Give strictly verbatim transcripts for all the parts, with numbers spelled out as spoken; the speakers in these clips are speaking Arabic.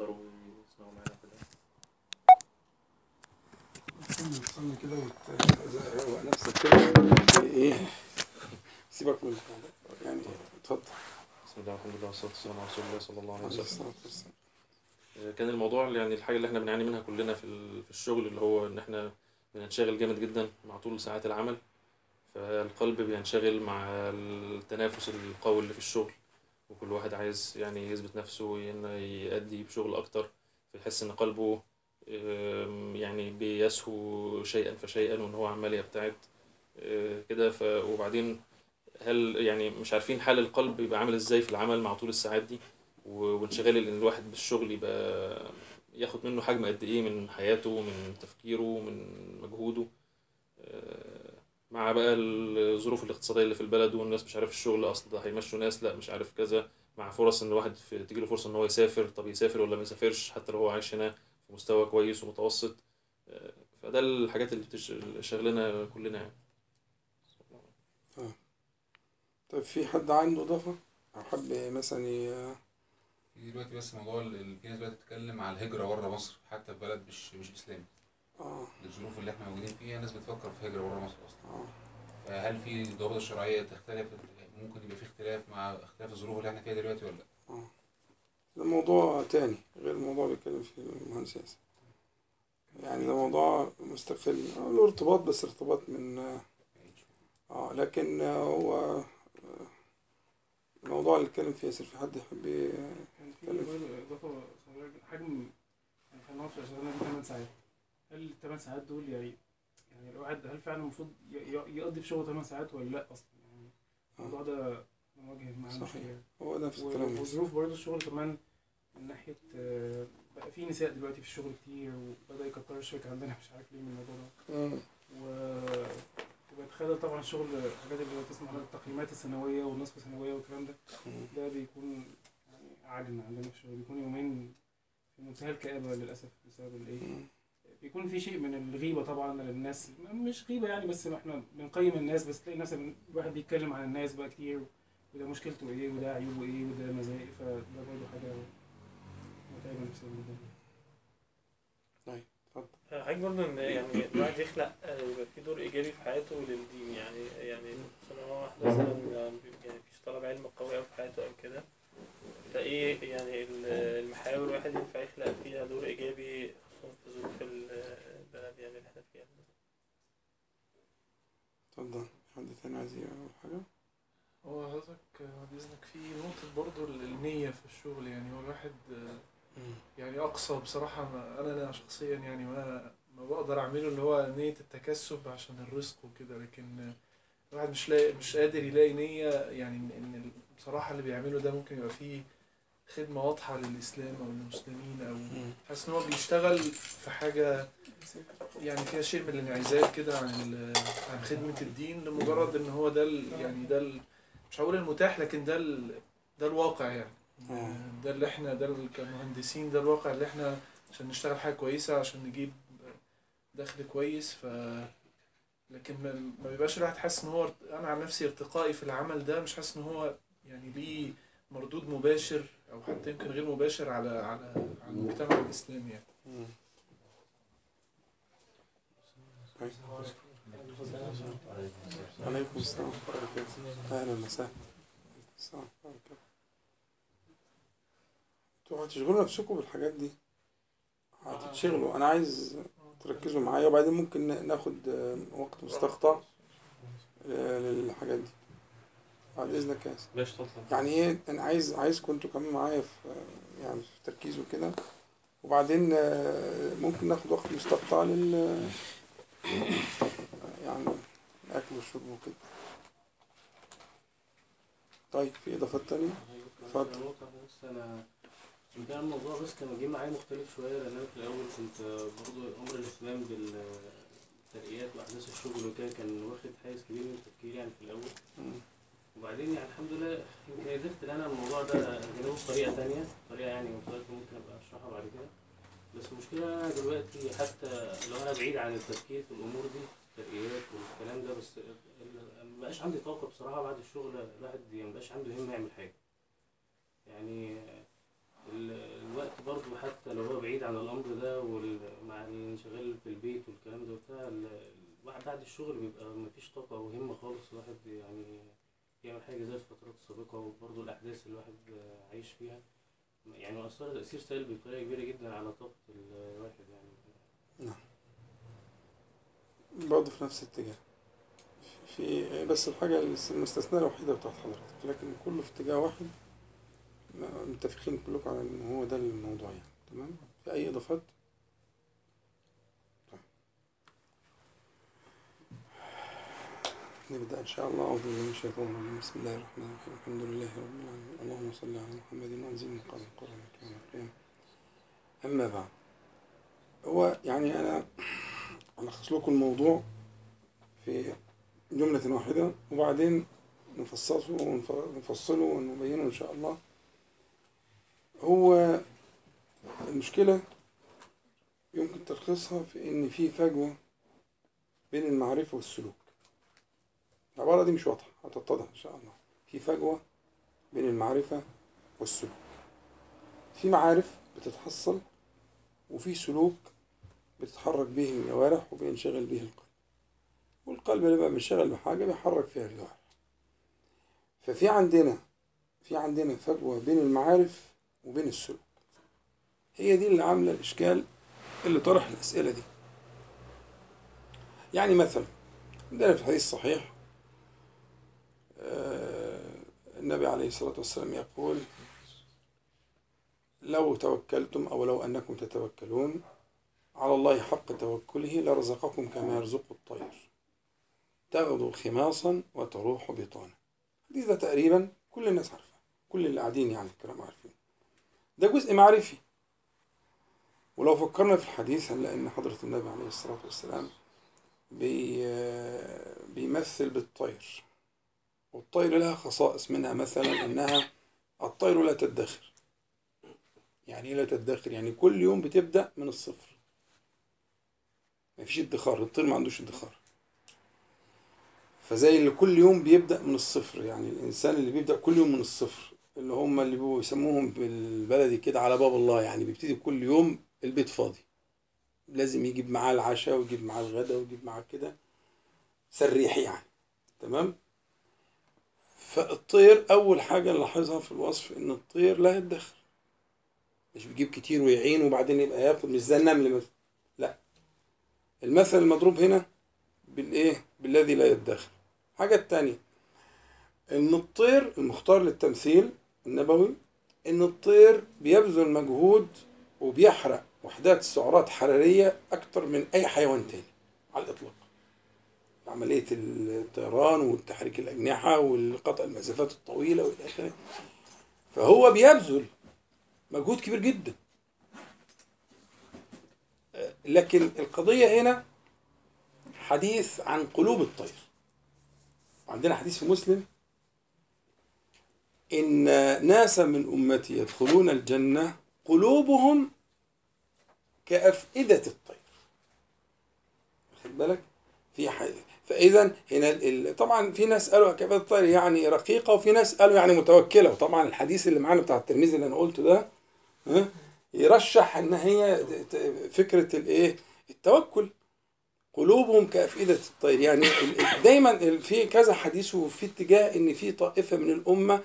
يحضروا ويسمعوا معانا كلنا. استنى كده وروق نفسك كده. ايه سيبك من يعني اتفضل. بسم الله والحمد لله والصلاة والسلام على رسول الله صلى الله عليه وسلم. كان الموضوع يعني الحاجة اللي احنا بنعاني منها كلنا في الشغل اللي هو ان احنا بننشغل جامد جدا مع طول ساعات العمل، فالقلب بينشغل مع التنافس القوي اللي في الشغل، وكل واحد عايز يعني يثبت نفسه انه يأدي بشغل اكتر، فيحس ان قلبه يعني بيسهو شيئا فشيئا وان هو عمال يبتعد كده. ف وبعدين هل يعني مش عارفين حال القلب بيبقى عامل ازاي في العمل مع طول الساعات دي، وانشغال ان الواحد بالشغل يبقى ياخد منه حجم قد ايه من حياته من تفكيره من مجهوده، مع بقى الظروف الاقتصاديه اللي في البلد والناس مش عارف الشغل اصلا ده هيمشوا ناس لا مش عارف كذا، مع فرص ان الواحد تجيله فرصه ان هو يسافر، طب يسافر ولا ما يسافرش حتى لو هو عايش هنا في مستوى كويس ومتوسط. فده الحاجات اللي بتشغلنا كلنا يعني. طيب في حد عنده اضافه او حب مثلا ي... في دلوقتي بس موضوع في ناس دلوقتي بتتكلم على الهجره بره مصر حتى في بلد مش مش اسلامي. اه الظروف اللي احنا موجودين فيها الناس بتفكر في هجره بره مصر اصلا. اه فهل في الضوابط الشرعيه تختلف، ممكن يبقى في اختلاف مع اختلاف الظروف اللي احنا فيها دلوقتي ولا لا؟ اه ده موضوع تاني غير الموضوع اللي بيتكلم فيه المهندس ياسر. يعني ده موضوع مستقل له ارتباط بس ارتباط من اه لكن هو الموضوع اللي اتكلم فيه ياسر. في حد يحب يتكلم فيه؟ اضافه حجم خلينا نقول شغلنا ثمان ساعات، هل الثمان ساعات دول يعني يعني الواحد هل فعلا المفروض يقضي في شغله ثمان ساعات ولا لا اصلا؟ يعني الموضوع ده مواجه معاه صحيح يعني. هو ده نفس الكلام. وظروف برضه الشغل كمان من ناحيه بقى في نساء دلوقتي في الشغل كتير وبدا يكتروا الشركه عندنا مش عارف ليه من الموضوع ده. امم و وبتخلل طبعا الشغل الحاجات اللي بتسمع على التقييمات السنويه والنصف السنويه والكلام ده ده بيكون يعني عجن عندنا في الشغل، بيكون يومين في منتهى الكآبه للاسف بسبب الايه؟ بيكون في شيء من الغيبه طبعا للناس، مش غيبه يعني بس احنا بنقيم الناس، بس تلاقي نفسك الواحد بيتكلم عن الناس بقى كتير وده مشكلته ايه وده عيوبه ايه وده مزايا، فده برضه حاجه متعبه نفسيا جدا. طيب اتفضل. حاجه برضه ان يعني الواحد يخلق يبقى في دور ايجابي في حياته للدين، يعني يعني مثلا هو واحد مثلا يعني مفيش طلب علم قوي قوي في حياته او كده، فايه يعني المحاور الواحد ينفع يخلق فيها دور ايجابي في ظروف البلد يعني اللي احنا فيها. اتفضل. حد تاني عايز يقول حاجه؟ هو حضرتك بإذنك في نقطة برضه النية في الشغل، يعني هو الواحد يعني أقصى بصراحة أنا أنا شخصيا يعني ما ما بقدر أعمله اللي هو نية التكسب عشان الرزق وكده، لكن الواحد مش لاقي مش قادر يلاقي نية، يعني إن بصراحة اللي بيعمله ده ممكن يبقى فيه خدمة واضحة للإسلام أو للمسلمين، أو حاسس إن هو بيشتغل في حاجة يعني فيها شيء من الانعزال كده عن عن خدمة الدين لمجرد إن هو ده يعني ده مش هقول المتاح لكن ده ده الواقع يعني. أوه. ده اللي احنا ده كمهندسين ده الواقع اللي احنا عشان نشتغل حاجه كويسه عشان نجيب دخل كويس، ف لكن ما بيبقاش الواحد حاسس ان هو انا عن نفسي ارتقائي في العمل ده مش حاسس ان هو يعني ليه مردود مباشر او حتى يمكن غير مباشر على على على المجتمع الاسلامي يعني. عليكم السلام ورحمة الله. أهلا وسهلا. السلام عليكم. انتوا هتشغلوا نفسكم بالحاجات دي، هتتشغلوا، أنا عايز تركزوا معايا وبعدين ممكن ناخد وقت مستقطع للحاجات دي بعد إذنك يا ياسر. يعني إيه أنا عايز عايزكم انتوا كمان معايا في يعني في التركيز وكده، وبعدين ممكن ناخد وقت مستقطع لل يعني اكل وشرب وكده. طيب في اضافات تانية؟ اتفضل. انا كان الموضوع بس كان جه معايا مختلف شويه، لان انا في الاول كنت برضه امر الاهتمام بالترقيات واحداث الشغل وكده كان واخد حيز كبير من تفكيري يعني في الاول، وبعدين يعني الحمد لله يمكن قدرت ان انا الموضوع ده اجيبه بطريقه تانية، طريقه يعني مختلفه ممكن ابقى اشرحها بعد كده. بس المشكلة دلوقتي حتى لو أنا بعيد عن التفكير في الأمور دي الترقيات والكلام ده، بس مبقاش عندي طاقة بصراحة بعد الشغل، الواحد مبقاش عنده همة يعمل حاجة. يعني الوقت برضه حتى لو هو بعيد عن الامر ده ومع الانشغال في البيت والكلام ده وبتاع، الواحد بعد الشغل بيبقى مفيش طاقه او همه خالص الواحد يعني يعمل حاجه زي الفترات السابقه. وبرضه الاحداث اللي الواحد عايش فيها يعني اثرت تاثير سلبي بطريقه كبيره جدا على طاقه الواحد يعني. نعم برضه في نفس الاتجاه، في بس الحاجه المستثناه الوحيده بتاعت حضرتك، لكن كله في اتجاه واحد متفقين كلكم على ان هو ده الموضوع يعني. تمام، في اي اضافات؟ طيب نبدا ان شاء الله. اعوذ بالله من الشيطان الرجيم، بسم الله الرحمن الرحيم، الحمد لله رب العالمين، اللهم صل على محمد وانزل من قبل قرآن الكريم. اما بعد، هو يعني انا الخص لكم الموضوع في جمله واحده وبعدين نفصصه ونفصله ونبينه ان شاء الله. هو المشكلة يمكن تلخيصها في إن في فجوة بين المعرفة والسلوك. العبارة دي مش واضحة، هتتضح إن شاء الله. في فجوة بين المعرفة والسلوك، في معارف بتتحصل وفي سلوك بتتحرك به الجوارح وبينشغل به القلب، والقلب لما بينشغل بحاجة بيحرك فيها الجوارح. ففي عندنا في عندنا فجوة بين المعارف وبين السلوك، هي دي اللي عاملة الإشكال اللي طرح الأسئلة دي. يعني مثلا عندنا في الحديث الصحيح النبي عليه الصلاة والسلام يقول: لو توكلتم أو لو أنكم تتوكلون على الله حق توكله لرزقكم كما يرزق الطير تغدو خماصا وتروح بطانا. الحديث ده تقريبا كل الناس عارفة، كل اللي قاعدين يعني الكلام عارفين، ده جزء معرفي. ولو فكرنا في الحديث هنلاقي ان حضرة النبي عليه الصلاة والسلام بي بيمثل بالطير، والطير لها خصائص، منها مثلا انها الطير لا تدخر. يعني ايه لا تدخر؟ يعني كل يوم بتبدأ من الصفر، مفيش ادخار، الطير ما عندوش ادخار. فزي اللي كل يوم بيبدأ من الصفر، يعني الانسان اللي بيبدأ كل يوم من الصفر، اللي هم اللي بيسموهم بالبلدي كده على باب الله، يعني بيبتدي كل يوم البيت فاضي، لازم يجيب معاه العشاء ويجيب معاه الغداء ويجيب معاه كده سريح يعني. تمام، فالطير اول حاجه نلاحظها في الوصف ان الطير لا يدخر، مش بيجيب كتير ويعين وبعدين يبقى ياكل، مش زي النمل مثلا. لا، المثل المضروب هنا بالايه؟ بالذي لا يدخر. الحاجه الثانيه ان الطير المختار للتمثيل النبوي، ان الطير بيبذل مجهود وبيحرق وحدات سعرات حرارية اكتر من اي حيوان تاني على الاطلاق. عملية الطيران وتحريك الاجنحة والقطع المسافات الطويلة والى اخره، فهو بيبذل مجهود كبير جدا. لكن القضية هنا حديث عن قلوب الطير. عندنا حديث في مسلم: إن ناسا من أمتي يدخلون الجنة قلوبهم كأفئدة الطير. واخد بالك؟ في حاجة، فإذا هنا طبعا في ناس قالوا كأفئدة الطير يعني رقيقة، وفي ناس قالوا يعني متوكلة، وطبعا الحديث اللي معانا بتاع الترمذي اللي أنا قلته ده يرشح إن هي فكرة الإيه؟ التوكل. قلوبهم كأفئدة الطير، يعني دايما في كذا حديث وفي اتجاه إن في طائفة من الأمة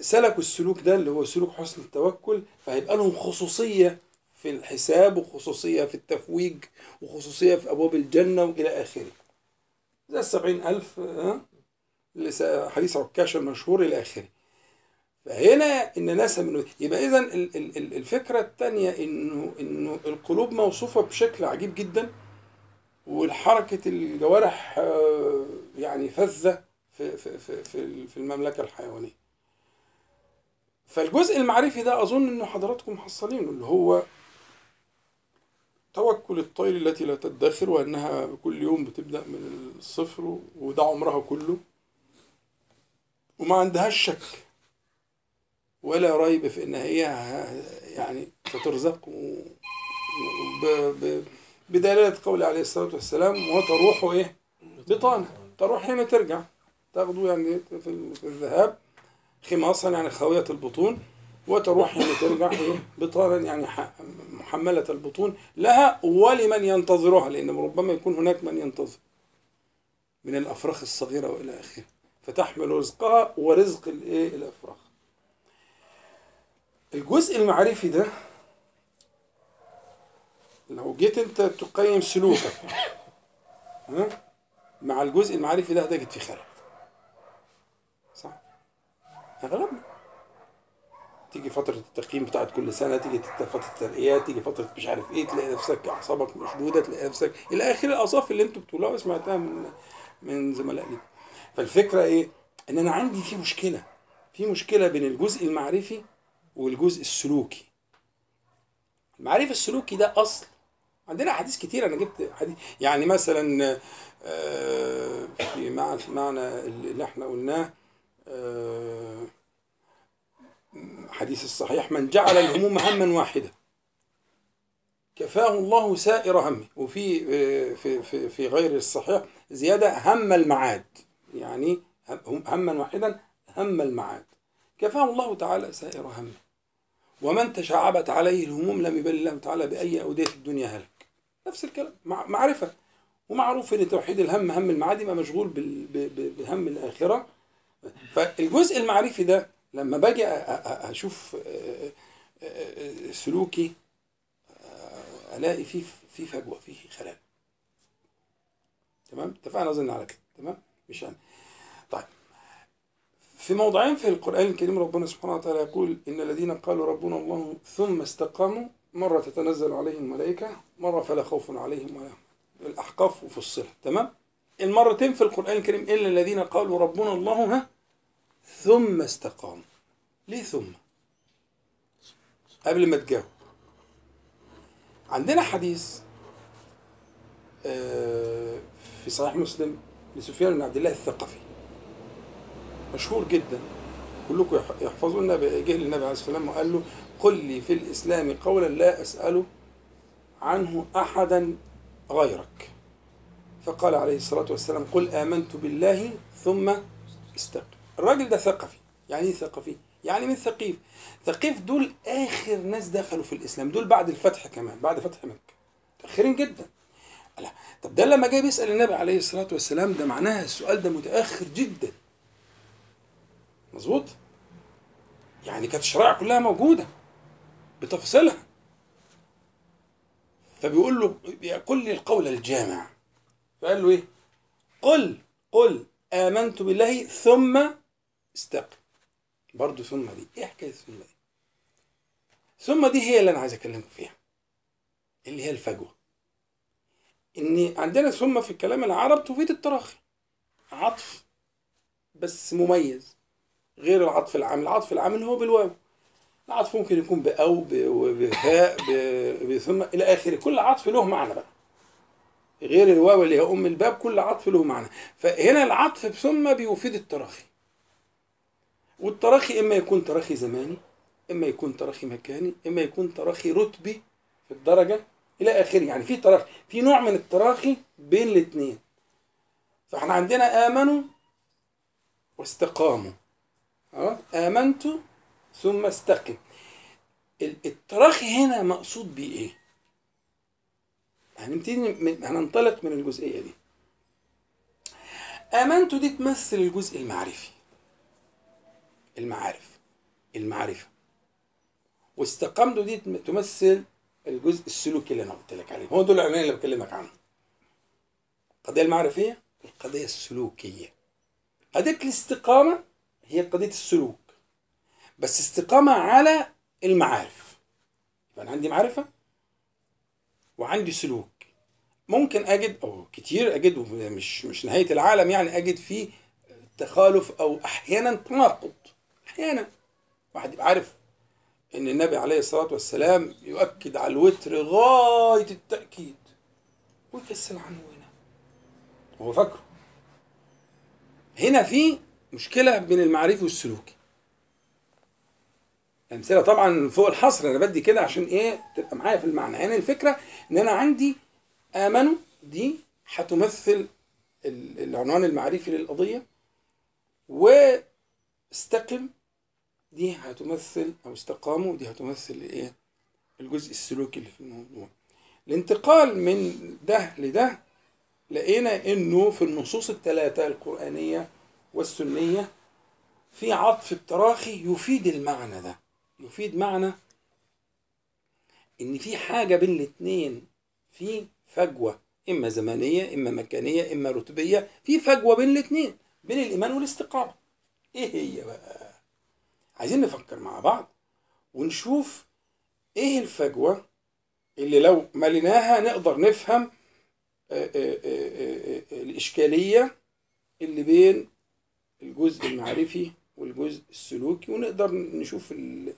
سلكوا السلوك ده اللي هو سلوك حسن التوكل، فهيبقى لهم خصوصية في الحساب وخصوصية في التفويج وخصوصية في أبواب الجنة وإلى آخره، زي السبعين ألف حديث عكاشة المشهور إلى آخره. فهنا إن ناس من، يبقى إذا الفكرة الثانية إنه إنه القلوب موصوفة بشكل عجيب جدا، والحركة الجوارح يعني فذة في في في في المملكة الحيوانية. فالجزء المعرفي ده أظن إنه حضراتكم محصلينه، اللي هو توكل الطير التي لا تدخر، وأنها كل يوم بتبدأ من الصفر وده عمرها كله، وما عندهاش شك ولا ريب في إن هي يعني سترزق بدلالة قوله عليه الصلاة والسلام: وتروح إيه؟ بطانة. تروح يعني ترجع، تاخده يعني في الذهاب خماصا يعني خاوية البطون، وتروح يعني ترجع بطارا يعني محملة البطون لها ولمن ينتظرها، لأن ربما يكون هناك من ينتظر من الأفراخ الصغيرة وإلى آخره، فتحمل رزقها ورزق الأفراخ. الجزء المعرفي ده لو جيت أنت تقيم سلوكك مع الجزء المعرفي ده هتجد فيه خلل، صح؟ أغلبنا تيجي فترة التقييم بتاعت كل سنة، تيجي فترة الترقيات، تيجي فترة مش عارف إيه، تلاقي نفسك أعصابك مشدودة، تلاقي نفسك إلى آخر الأوصاف اللي أنتوا بتقولوها وسمعتها من من زملائنا. فالفكرة إيه؟ إن أنا عندي في مشكلة، في مشكلة بين الجزء المعرفي والجزء السلوكي. المعرفي السلوكي ده أصل، عندنا حديث كتير، أنا جبت حديث يعني مثلا في معنى اللي احنا قلناه حديث الصحيح: من جعل الهموم هما واحدة كفاه الله سائر همه. وفي في في في غير الصحيح زيادة: هم المعاد، يعني هما واحدا هم المعاد كفاه الله تعالى سائر همه. ومن تشعبت عليه الهموم لم يبل الله تعالى بأي أودية الدنيا هلك. نفس الكلام، معرفة، ومعروف ان توحيد الهم هم المعاد، يبقى مشغول بهم الآخرة. فالجزء المعرفي ده لما باجي اشوف سلوكي الاقي فيه في فجوه، فيه خلل. تمام، اتفقنا اظن على كده. تمام، مش انا. طيب، في موضعين في القران الكريم ربنا سبحانه وتعالى يقول: ان الذين قالوا ربنا الله ثم استقاموا مره تتنزل عليهم الملائكه مره فلا خوف عليهم ولا هم. الاحقاف وفي الصله. تمام، المرتين في القران الكريم: الا الذين قالوا ربنا الله ها ثم استقام. ليه ثم؟ قبل ما تجاوب عندنا حديث في صحيح مسلم لسفيان بن عبد الله الثقفي مشهور جدا، كلكم يحفظوا. النبي جه للنبي عليه الصلاة والسلام وقال له: قل لي في الإسلام قولا لا أسأل عنه أحدا غيرك. فقال عليه الصلاة والسلام: قل آمنت بالله ثم استقم. الراجل ده ثقفي. يعني ايه ثقفي؟ يعني من ثقيف. ثقيف دول آخر ناس دخلوا في الإسلام، دول بعد الفتح، كمان بعد فتح مكة، متأخرين جدا. لا، طب ده لما جاي بيسأل النبي عليه الصلاة والسلام ده معناها السؤال ده متأخر جدا، مظبوط؟ يعني كانت الشرائع كلها موجودة بتفاصيلها. فبيقول له: قل لي القول الجامع. فقال له إيه؟ قل قل آمنت بالله ثم استقم. برضه ثم دي إيه حكاية ثم دي؟ ثم دي هي اللي أنا عايز أكلمكم فيها، اللي هي الفجوة. إن عندنا ثم في الكلام العرب تفيد التراخي، عطف بس مميز غير العطف العام. العطف العام هو بالواو، العطف ممكن يكون بأو بهاء بثم إلى آخره. كل عطف له معنى بقى غير الواو اللي هي أم الباب، كل عطف له معنى. فهنا العطف بثم بيفيد التراخي، والتراخي إما يكون تراخي زماني، إما يكون تراخي مكاني، إما يكون تراخي رتبي في الدرجة إلى آخره. يعني في تراخي، في نوع من التراخي بين الاتنين. فإحنا عندنا آمنوا واستقاموا، آمنتوا ثم استقم. التراخي هنا مقصود بيه إيه؟ هننطلق من الجزئية دي. آمنتوا دي تمثل الجزء المعرفي، المعارف، المعرفة. واستقامتوا دي تمثل الجزء السلوكي اللي أنا قلت لك عليه. هو دول العناية اللي بكلمك عنهم: القضية المعرفية والقضية السلوكية. قضية الاستقامة هي قضية السلوك، بس استقامة على المعارف. يبقى أنا عندي معرفة وعندي سلوك. ممكن أجد أو كتير أجد، مش مش نهاية العالم يعني، أجد فيه تخالف أو أحيانا تناقض. أحيانا واحد يبقى عارف إن النبي عليه الصلاة والسلام يؤكد على الوتر غاية التأكيد ويكسل عنه. هنا هو فاكره، هنا في مشكلة بين المعرفي والسلوكي. أمثلة طبعا فوق الحصر، أنا بدي كده عشان إيه تبقى معايا في المعنى. يعني الفكرة إن أنا عندي آمنوا دي هتمثل العنوان المعرفي للقضية، واستقم دي هتمثل أو استقاموا، دي هتمثل إيه؟ الجزء السلوكي اللي في الموضوع. الانتقال من ده لده لقينا إنه في النصوص الثلاثة القرآنية والسنية في عطف التراخي يفيد المعنى ده، يفيد معنى إن في حاجة بين الاتنين، في فجوة إما زمنية إما مكانية إما رتبية، في فجوة بين الاتنين بين الإيمان والاستقامة. إيه هي بقى؟ عايزين نفكر مع بعض ونشوف إيه الفجوة اللي لو مليناها نقدر نفهم آآ آآ آآ الإشكالية اللي بين الجزء المعرفي والجزء السلوكي، ونقدر نشوف ال...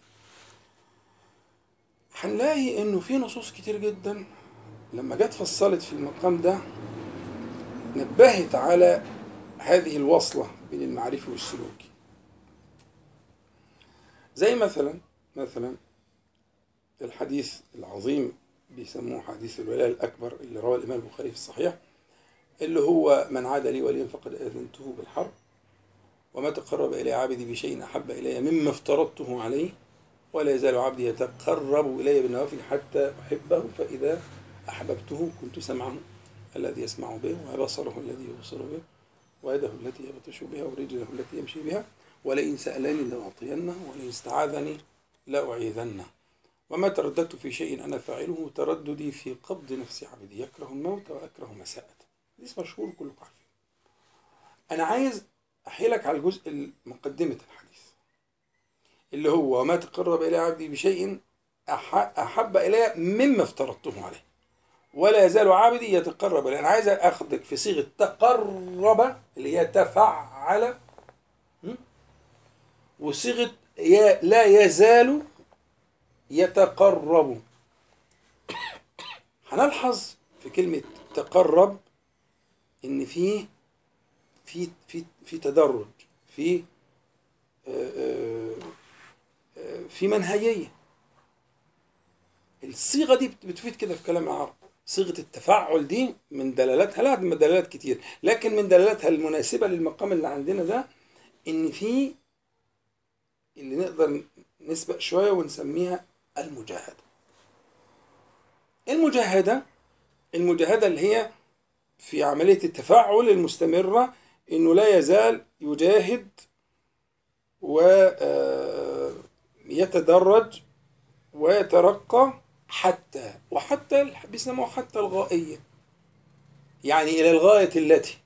هنلاقي إنه في نصوص كتير جدا لما جت فصلت في المقام ده نبهت على هذه الوصلة بين المعرفي والسلوكي، زي مثلا مثلا الحديث العظيم بيسموه حديث الولاء الأكبر اللي رواه الإمام البخاري في الصحيح، اللي هو من عاد لي وليا فقد آذنته بالحرب وما تقرب إلي عبدي بشيء أحب إلي مما افترضته عليه ولا يزال عبدي يتقرب إلي بالنوافل حتى أحبه فإذا أحببته كنت سمعه الذي يسمع به وبصره الذي يبصر به ويده التي يبطش بها ورجله التي يمشي بها ولئن سألني لأعطينه ولئن استعاذني لأعيذنه وما ترددت في شيء أنا فاعله ترددي في قبض نفس عبدي يكره الموت وأكره مساءته. دي مشهور كله عارفين. أنا عايز أحيلك على الجزء مقدمة الحديث اللي هو ما تقرب إلي عبدي بشيء أحب إلي مما افترضته عليه ولا يزال عبدي يتقرب. أنا عايز أخذك في صيغة تقرب اللي هي تفعل، وصيغة لا يزال يتقرب. هنلحظ في كلمة تقرب إن فيه في في في تدرج، في في منهجية. الصيغة دي بتفيد كده في كلام العرب. صيغة التفاعل دي من دلالاتها، لا من دلالات كتير، لكن من دلالاتها المناسبة للمقام اللي عندنا ده إن في اللي نقدر نسبق شوية ونسميها المجاهدة. المجاهدة المجاهدة اللي هي في عملية التفاعل المستمرة، إنه لا يزال يجاهد ويتدرج ويترقى حتى وحتى بيسموه حتى الغائية، يعني إلى الغاية التي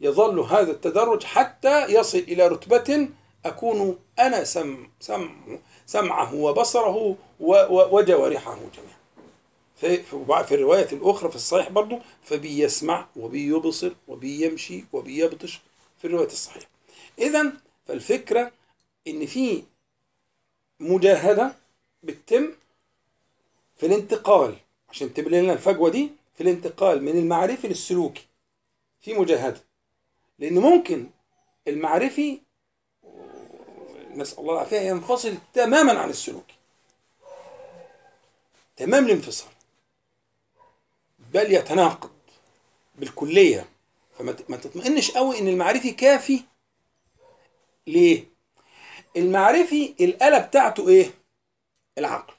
يظل هذا التدرج حتى يصل إلى رتبة أكون أنا سم سم سمعه وبصره وجوارحه جميعا. في الرواية الأخرى في الصحيح برضو فبيسمع وبيبصر وبيمشي وبيبطش في الرواية الصحيحة. إذن فالفكرة إن في مجاهدة بتتم في الانتقال عشان تبين لنا الفجوة دي، في الانتقال من المعرفي للسلوكي في مجاهدة، لأن ممكن المعرفي نسأل الله العافية ينفصل تماما عن السلوكي، تمام الانفصال، بل يتناقض بالكلية. فما تطمئنش قوي إن المعرفي كافي. ليه؟ المعرفي الآلة بتاعته إيه؟ العقل.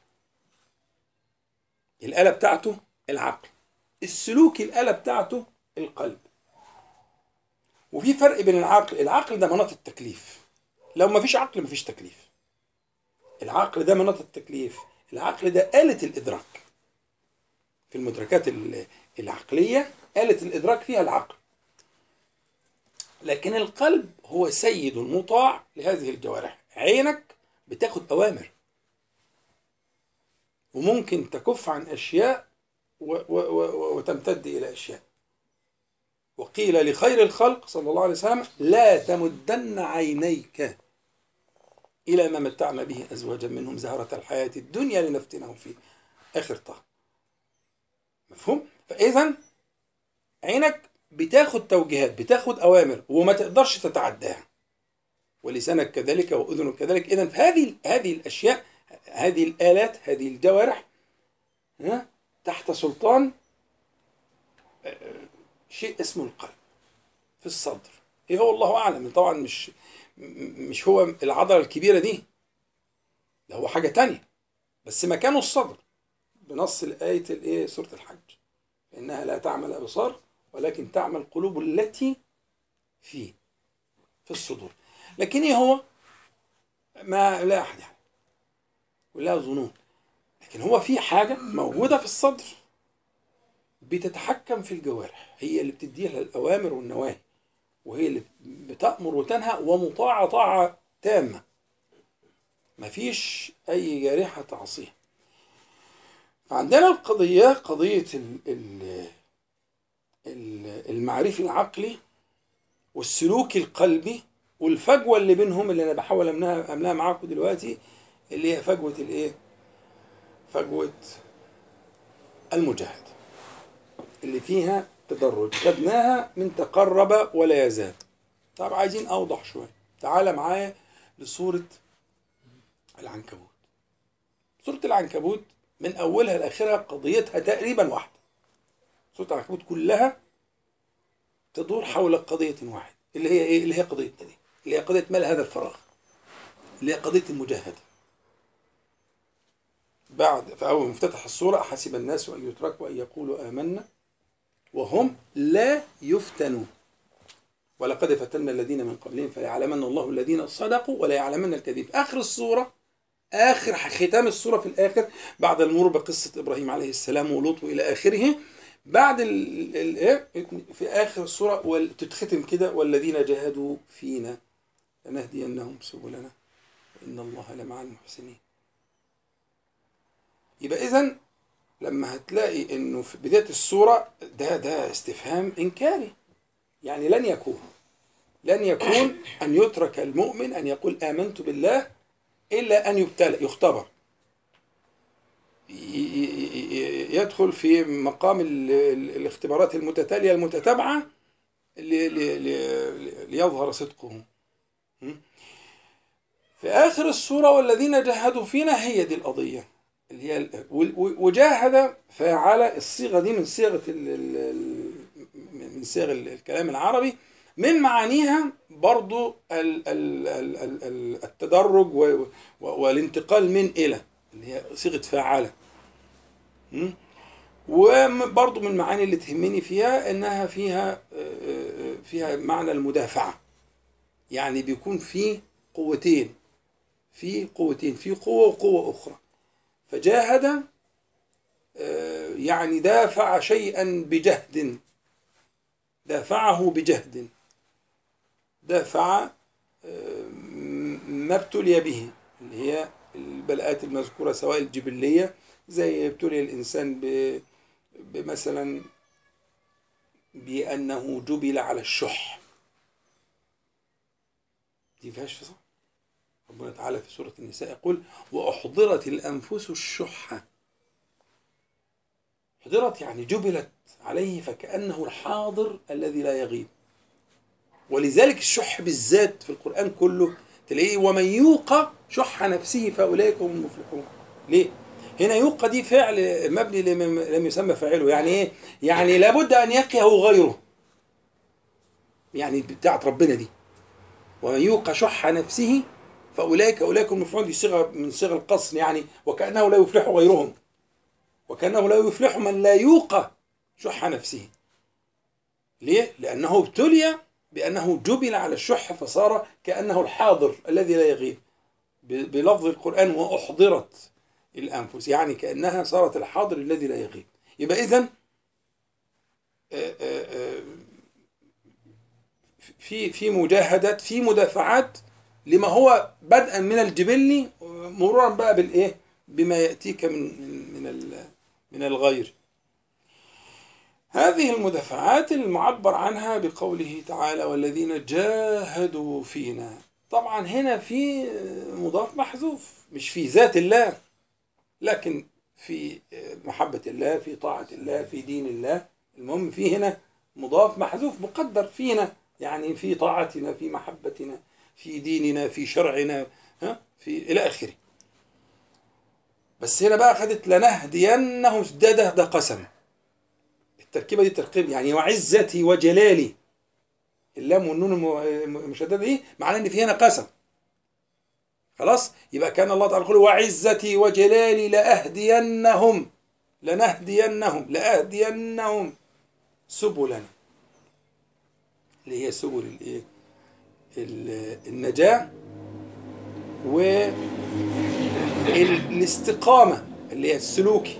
الآلة بتاعته العقل. السلوكي الآلة بتاعته القلب. وفي فرق بين العقل، العقل ده مناط التكليف، لو ما فيش عقل ما فيش تكليف. العقل ده مناط التكليف، العقل ده آلة الإدراك. في المدركات العقلية آلة الإدراك فيها العقل. لكن القلب هو سيد المطاع لهذه الجوارح. عينك بتاخد أوامر وممكن تكف عن أشياء وتمتد إلى أشياء. وقيل لخير الخلق صلى الله عليه وسلم لا تمدن عينيك إلى ما متعنا به أزواجا منهم زهرة الحياة الدنيا لنفتنهم فيه، آخر طه. مفهوم؟ فإذا عينك بتاخد توجيهات، بتاخد أوامر وما تقدرش تتعداها، ولسانك كذلك وأذنك كذلك. إذا فهذه هذه الأشياء، هذه الآلات، هذه الجوارح تحت سلطان شيء اسمه القلب في الصدر. ايه هو؟ الله اعلم. طبعا مش مش هو العضله الكبيره دي ده هو حاجة تانية، بس مكانه الصدر بنص الآية الإيه سورة الحج، إنها لا تعمل الأبصار ولكن تعمل القلوب التي في في الصدور. لكن إيه هو؟ ما لا أحد يعني ولا ظنون، لكن هو في حاجة موجودة في الصدر بتتحكم في الجوارح، هي اللي بتديها الأوامر والنواهي، وهي اللي بتأمر وتنهى، ومطاعة طاعة تامة مفيش أي جارحة تعصيها. عندنا القضية قضية المعرفي العقلي والسلوك القلبي، والفجوة اللي بينهم اللي أنا بحاول أملاها معاكم دلوقتي، اللي هي فجوة الإيه؟ فجوة المجاهد اللي فيها تدرج، خدناها من تقرب ولا يزال. طب عايزين أوضح شوية، تعال معايا لصورة العنكبوت. صورة العنكبوت من أولها لآخرها قضيتها تقريبا واحدة، صورة العنكبوت كلها تدور حول قضية واحدة، اللي هي إيه؟ اللي هي قضيتنا دي، اللي هي قضية مال هذا الفراغ، اللي هي قضية المجاهدة. بعد فأول مفتتح الصورة أحسب الناس أن يتركوا أن يقولوا آمنا وهم لا يفتنون ولقد فتنا الذين من قبلهم فليعلمن الله الذين صدقوا وليعلمن الكاذبين. آخر الصورة، آخر ختام الصورة في الآخر بعد المرور بقصة إبراهيم عليه السلام ولوط وإلى آخره، بعد ال في آخر الصورة تتختم كده والذين جاهدوا فينا لنهدينهم سبلنا وإن الله لمع المحسنين. يبقى إذن لما هتلاقي إنه في بداية الصورة ده ده استفهام إنكاري، يعني لن يكون لن يكون أن يترك المؤمن أن يقول آمنت بالله إلا أن يبتلى، يختبر، يدخل في مقام الاختبارات المتتالية المتتابعة ليظهر صدقه. في آخر الصورة والذين جاهدوا فينا، هي دي القضية اللي هي وجاهد فعل. الصيغة دي من صيغة من صيغ الكلام العربي، من معانيها برضو التدرج والانتقال من إلى، اللي هي صيغة فعل. وبرضو من المعاني اللي تهمني فيها إنها فيها فيها معنى المدافعة، يعني بيكون في قوتين في قوتين في قوة وقوة أخرى. فجاهد يعني دافع شيئا بجهد، دافعه بجهد، دافع ما ابتلي به، اللي هي البلاءات المذكورة سواء الجبلية زي ابتلي الإنسان بمثلا بأنه جبل على الشح، دي فيهاش فصل. ربنا تعالى في سورة النساء يقول وأحضرت الأنفس الشح، أحضرت يعني جبلت عليه فكأنه الحاضر الذي لا يغيب. ولذلك الشح بالذات في القرآن كله تلاقيه ومن يوق شح نفسه فأولئك هم المفلحون. ليه؟ هنا يوق دي فعل مبني لم يسمى فاعله، يعني إيه؟ يعني لابد أن يقيه غيره، يعني بتاعت ربنا دي، ومن يوق شح نفسه فأولئك أولئك المفلحون، دي صيغة من صيغ القصر، يعني وكأنه لا يفلح غيرهم، وكأنه لا يفلح من لا يوقى شح نفسه. ليه؟ لأنه ابتلي بأنه جبل على الشح فصار كأنه الحاضر الذي لا يغيب، بلفظ القرآن وأحضرت الأنفس، يعني كأنها صارت الحاضر الذي لا يغيب. يبقى إذن في في مجاهدات، في مدافعات لما هو بدءا من الجبلي مرورا بقى بالايه؟ بما ياتيك من من من الغير. هذه المدافعات المعبر عنها بقوله تعالى والذين جاهدوا فينا، طبعا هنا في مضاف محذوف، مش في ذات الله، لكن في محبة الله، في طاعة الله، في دين الله. المهم في هنا مضاف محذوف مقدر فينا، يعني في طاعتنا، في محبتنا، في ديننا، في شرعنا، ها، في إلى آخره. بس هنا بقى أخذت لنهدينهم، ده ده ده قسم، التركيبة دي تركيب يعني وعزتي وجلالي، اللام والنون المشددة دي معناها إن في هنا قسم، خلاص، يبقى كان الله تعالى يقول وعزتي وجلالي لأهدينهم لنهدينهم لأهدينهم سبلنا، اللي هي سبل الايه؟ النجاة والاستقامة اللي هي السلوكي،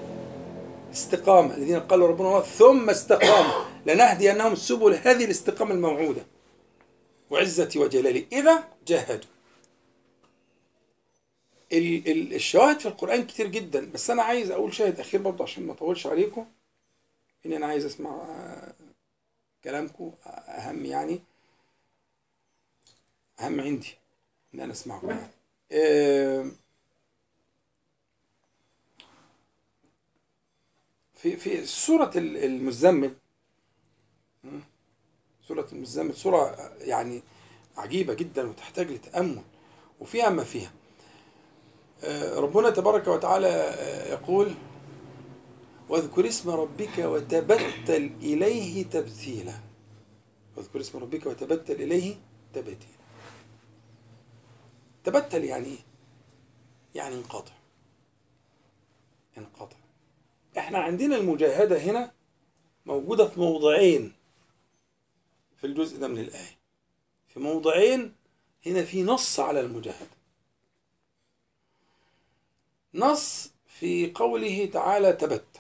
استقامة الذين قالوا ربنا الله ثم استقاموا لنهدينهم سبل هذه الاستقامة الموعودة وعزتي وجلالي إذا جاهدوا. الشواهد في القرآن كتير جدا، بس أنا عايز أقول شاهد أخير برضه عشان ما أطولش عليكم، إن أنا عايز أسمع كلامكم أهم، يعني أهم عندي إن أنا أسمعكم يعني. في في سورة المزمل، سورة المزمل سورة يعني عجيبة جدا وتحتاج لتأمل وفيها ما فيها. ربنا تبارك وتعالى يقول واذكر اسم ربك وتبتل إليه تبتيلا، واذكر اسم ربك وتبتل إليه تبتيلا. تبتل يعني ايه؟ يعني انقطع، انقطع. احنا عندنا المجاهدة هنا موجودة في موضعين في الجزء ده من الآية، في موضعين هنا في نص على المجاهدة، نص في قوله تعالى تبتل،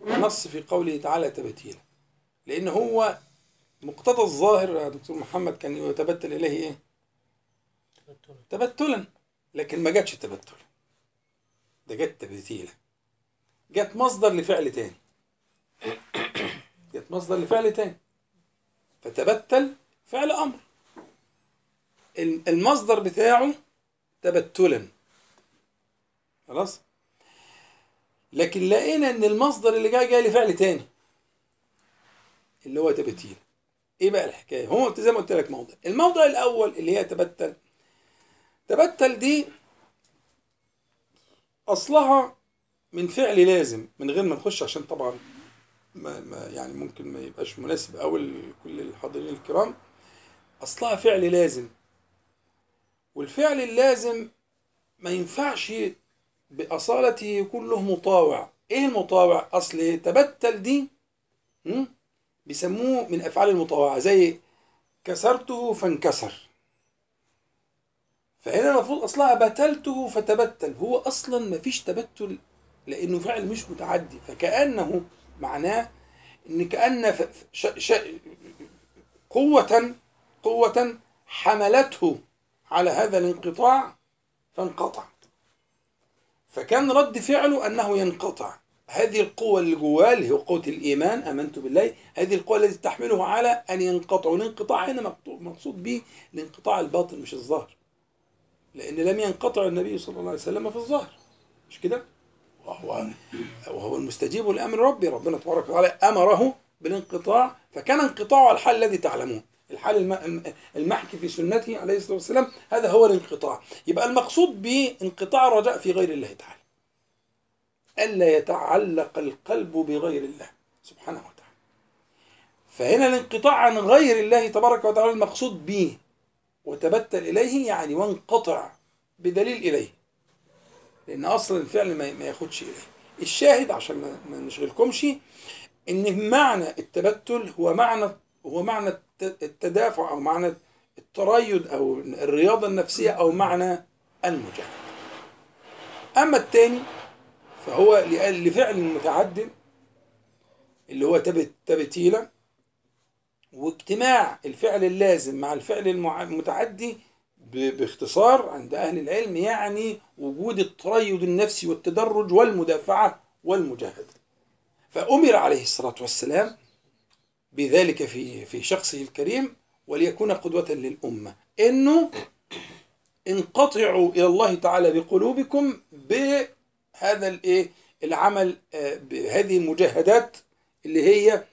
نص في قوله تعالى تبتيلا، لأن هو مقتضى الظاهر يا دكتور محمد كان يتبتل إليه إيه؟ تبتلا، لكن ما جاتش تبتلا، ده جت تبتيلا، جت مصدر لفعل تاني، جت مصدر لفعل تاني، فتبتل فعل أمر المصدر بتاعه تبتلا خلاص، لكن لقينا ان المصدر اللي جاي جاي لفعل تاني اللي هو تبتيل. ايه بقى الحكايه؟ هو زي ما قلت لك موضع، الموضع الاول اللي هي تبتل، تبتل دي اصلها من فعل لازم، من غير ما نخش عشان طبعا ما ما يعني ممكن ما يبقاش مناسب قوي لكل الحاضرين الكرام. اصلها فعل لازم، والفعل اللازم ما ينفعش بأصالته يكون له مطاوع. ايه المطاوع؟ اصل تبتل دي بيسموه من افعال المطاوعه، زي كسرته فانكسر، فهنا المفروض اصلها بتلته فتبتل، هو اصلا ما فيش تبتل لانه فعل مش متعدي، فكانه معناه ان كان ش... ش... قوه قوه حملته على هذا الانقطاع فانقطع، فكان رد فعله أنه ينقطع. هذه القوة اللي جواه اللي هي قوة الإيمان، آمنت بالله، هذه القوة التي تحمله على أن ينقطع. والانقطاع هنا مقصود به الانقطاع الباطن مش الظاهر، لأن لم ينقطع النبي صلى الله عليه وسلم في الظاهر، مش كده؟ وهو وهو المستجيب لأمر ربي، ربنا تبارك وتعالى أمره بالانقطاع، فكان انقطاعه الحال الذي تعلمون، الحال المحكي في سنته عليه الصلاة والسلام، هذا هو الانقطاع. يبقى المقصود به انقطاع الرجاء في غير الله تعالى، ألا يتعلق القلب بغير الله سبحانه وتعالى، فهنا الانقطاع عن غير الله تبارك وتعالى المقصود به. وتبتل إليه يعني وانقطع بدليل إليه، لأن أصلا الفعل ما ياخدش إليه. الشاهد عشان ما نشغلكمش إن معنى التبتل هو معنى هو معنى التدافع، أو معنى التريد، أو الرياضة النفسية، أو معنى المجاهدة. أما الثاني فهو لفعل متعد اللي هو تبتيلة، واجتماع الفعل اللازم مع الفعل المتعدي باختصار عند أهل العلم يعني وجود التريد النفسي والتدرج والمدافعة والمجاهدة. فأمر عليه الصلاة والسلام بذلك في في شخصه الكريم، وليكون قدوة للأمة، إنه انقطعوا إلى الله تعالى بقلوبكم بهذا الإيه العمل، بهذه المجاهدات اللي هي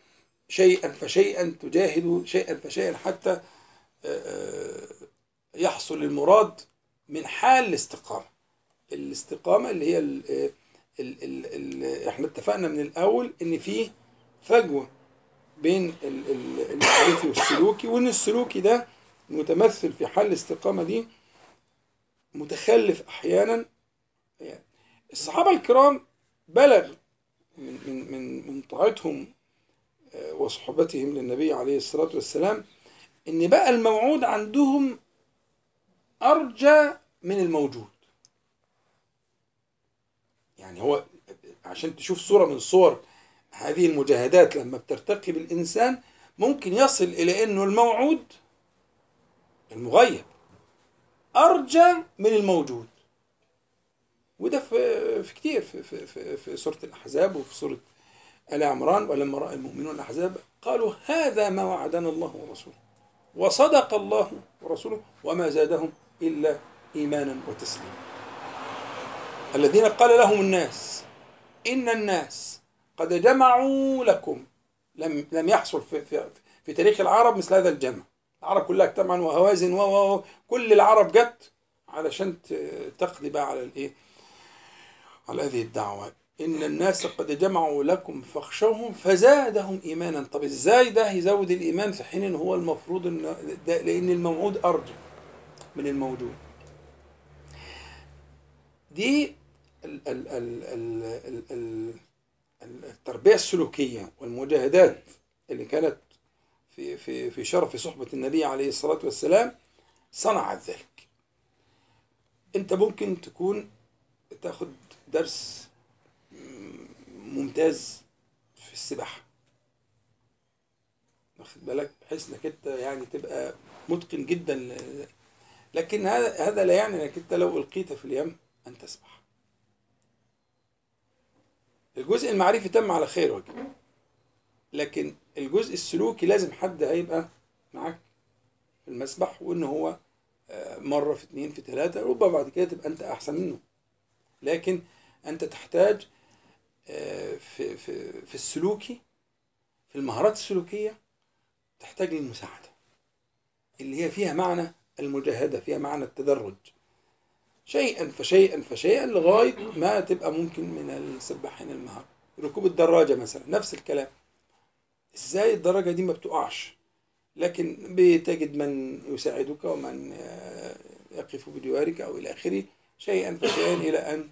شيئا فشيئا، تجاهد شيئا فشيئا حتى يحصل المراد من حال الاستقامة. الاستقامة اللي هي ال ال ال ال احنا اتفقنا من الأول إن فيه فجوة بين الحديثي والسلوكي، وان السلوكي ده متمثل في حال الاستقامه دي متخلف أحيانا. يعني الصحابة الكرام بلغ من من من من طاعتهم وصحبتهم للنبي عليه الصلاة والسلام إن بقى الموعود عندهم أرجى من الموجود. يعني هو عشان تشوف صورة من صور هذه المجاهدات لما بترتقي بالإنسان ممكن يصل إلى إنه الموعود المغيب أرجى من الموجود. وده في, في كتير في, في, في سورة الأحزاب وفي سورة آل عمران، ولما رأى المؤمنون الأحزاب قالوا هذا ما وعدنا الله ورسوله وصدق الله ورسوله وما زادهم إلا إيمانا وتسليما. الذين قال لهم الناس إن الناس قد جمعوا لكم. لم لم يحصل في, في, في تاريخ العرب مثل هذا الجمع. العرب كلها اجتمعوا وهوازن وكل العرب جت علشان تقضي بقى على الايه، على هذه الدعوة. إن الناس قد جمعوا لكم فاخشوهم فزادهم إيمانا. طب إزاي ده يزود الإيمان في حين إن هو المفروض إن ده، لأن الموعود أرجى من الموجود. دي ال ال ال ال ال التربية السلوكية والمجاهدات اللي كانت في في في شرف صحبة النبي عليه الصلاة والسلام صنعت ذلك. أنت ممكن تكون تاخد درس ممتاز في السباحة، واخد بالك، بحيث انك انت يعني تبقى متقن جدا، لكن هذا هذا لا يعني انك انت لو القيت في اليم ان تسبح. الجزء المعرفي تم على خير وجه، لكن الجزء السلوكي لازم حد هيبقى معاك في المسبح، وان هو مرة في اتنين في تلاتة ربما بعد كده تبقى انت احسن منه. لكن أنت تحتاج في, في, في السلوكي، في المهارات السلوكية تحتاج للمساعدة اللي هي فيها معنى المجاهدة، فيها معنى التدرج شيئا فشيئا فشيئا لغاية ما تبقى ممكن من السباحين المهارة. ركوب الدراجة مثلا نفس الكلام، إزاي الدراجة دي ما بتقعش، لكن بتجد من يساعدك ومن يقف بجوارك أو إلى آخره، شيئا فشيئا إلى أن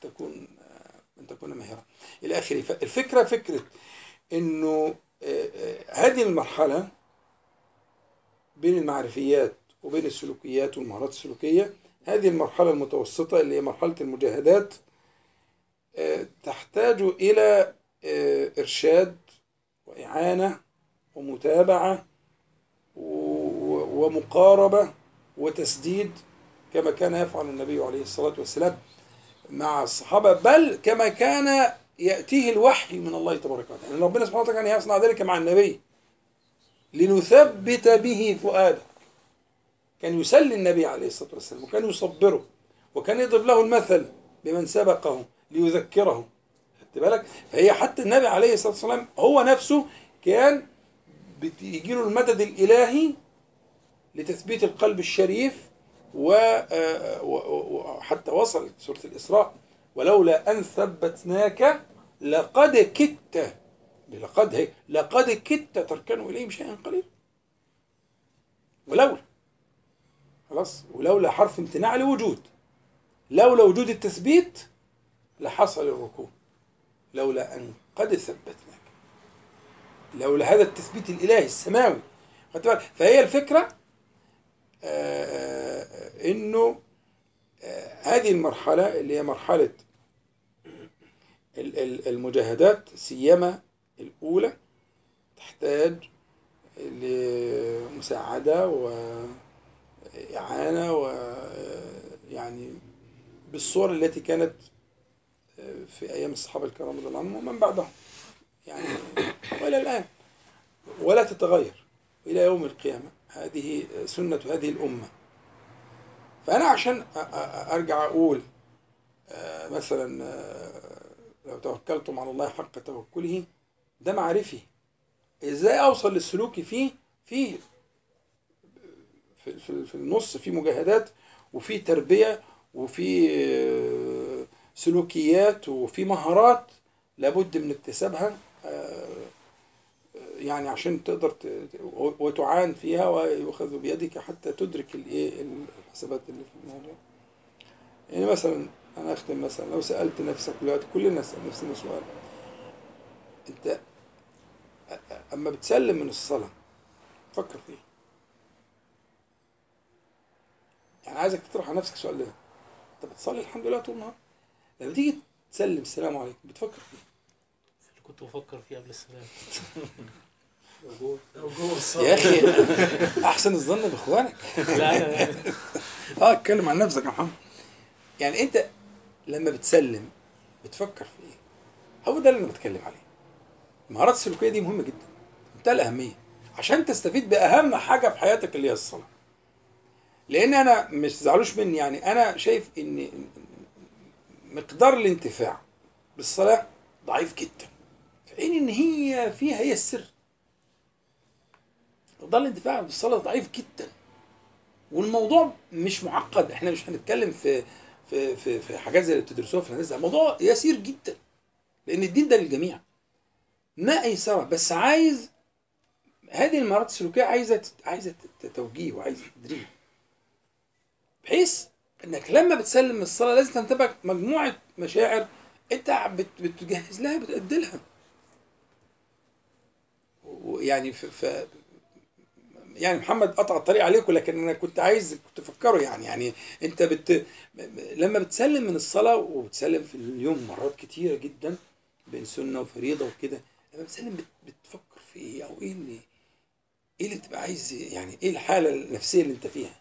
تكون أن تكون ماهرا إلى آخره. الفكرة فكرة إنه هذه المرحلة بين المعرفيات وبين السلوكيات والمهارات السلوكية، هذه المرحلة المتوسطة اللي هي مرحلة المجاهدات، تحتاج إلى إرشاد وإعانة ومتابعة ومقاربة وتسديد كما كان يفعل النبي عليه الصلاة والسلام مع الصحابة، بل كما كان يأتيه الوحي من الله تبارك وتعالى. يعني ربنا سبحانه وتعالى كان يصنع ذلك مع النبي لنثبت به فؤاده. كان يسلي النبي عليه الصلاة والسلام وكان يصبره وكان يضرب له المثل بمن سبقه ليذكره، خدت بالك؟ فهي حتى النبي عليه الصلاة والسلام هو نفسه كان بيجي له المدد الإلهي لتثبيت القلب الشريف، وحتى وصل سورة الإسراء ولولا أن ثبتناك لقد كدت لقد هي لقد كدت تركن إليهم شيئا قليلا. ولولا خلاص، ولولا حرف امتناع لوجود، لولا وجود التثبيت لحصل الركوب. لولا أن قد ثبتناك، لولا هذا التثبيت الإلهي السماوي، خدت بالك؟ فهي الفكرة آه آه إنه آه هذه المرحلة اللي هي مرحلة المجاهدات سيما الأولى تحتاج لمساعدة وإعانة، ويعني بالصور التي كانت في أيام الصحابة الكرام رضي الله عنهم ومن بعدهم يعني وإلى الآن، ولا تتغير إلى يوم القيامة. هذه سنة هذه الأمة. فأنا عشان أرجع أقول مثلا لو توكلتم على الله حق توكله، ده معرفي. إزاي أوصل للسلوكي؟ فيه فيه في, في, في النص في مجاهدات وفي تربية وفي سلوكيات وفي مهارات لابد من اكتسابها يعني عشان تقدر وتعان فيها ويؤخذ بيدك حتى تدرك الحسابات اللي في الموضوع. يعني مثلا أنا أختم مثلا، لو سألت نفسك دلوقتي، كلنا نسأل نفسنا سؤال، أنت أما بتسلم من الصلاة فكر فيه. يعني عايزك تطرح على نفسك السؤال ده، أنت بتصلي الحمد لله طول النهار، لما تيجي تسلم السلام عليكم بتفكر فيه؟ اللي كنت بفكر فيه قبل السلام موجود يا أخي. أحسن الظن بإخوانك. لا أه اتكلم عن نفسك يا محمد. يعني أنت لما بتسلم بتفكر في إيه؟ هو ده اللي أنا بتكلم عليه. المهارات السلوكية دي مهمة جدا، منتهى الأهمية، عشان تستفيد بأهم حاجة في حياتك اللي هي الصلاة. لأن أنا مش زعلوش مني، يعني أنا شايف إن مقدار الانتفاع بالصلاة ضعيف جدا، في حين إن هي فيها هي السر. مقدار الانتفاع بالصلاة ضعيف جدا، والموضوع مش معقد، احنا مش هنتكلم في في في, في حاجات زي اللي بتدرسوها في الهندسة، الموضوع يسير جدا، لأن الدين ده للجميع ما أيسرة. بس عايز هذه المهارات السلوكية عايزة عايزة توجيه وعايزة تدريب، بحيث انك لما بتسلم من الصلاة لازم تنتبه مجموعة مشاعر انت بتجهز لها بتأدي لها. ويعني ف يعني محمد قطع الطريق عليكم، لكن انا كنت عايز كنت افكره يعني يعني انت بت لما بتسلم من الصلاة، وبتسلم في اليوم مرات كتيرة جدا بين سنة وفريضة وكده، لما بتسلم بتفكر في ايه، او ايه اللي ايه اللي بتبقى عايز، يعني ايه الحالة النفسية اللي انت فيها.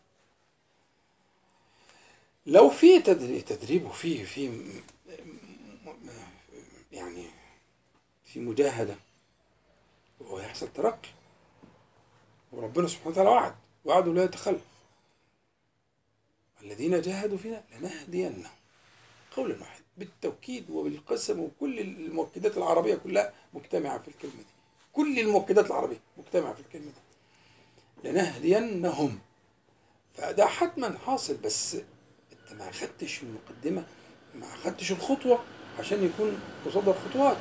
لو في تدريب وفي في يعني في مجاهدة، وهيحصل ترقي، وربنا سبحانه وتعالى وعد وعد ولا يتخلف، الذين جاهدوا فينا لنهدينهم قولا واحدا، بالتوكيد وبالقسم، وكل المؤكدات العربية كلها مجتمعة في الكلمة دي، كل المؤكدات العربية مجتمعة في الكلمة دي، لنهدينهم. فده حتما حاصل، بس ما أخدتش المقدمة، ما أخدتش الخطوة عشان يكون قصادها خطوات.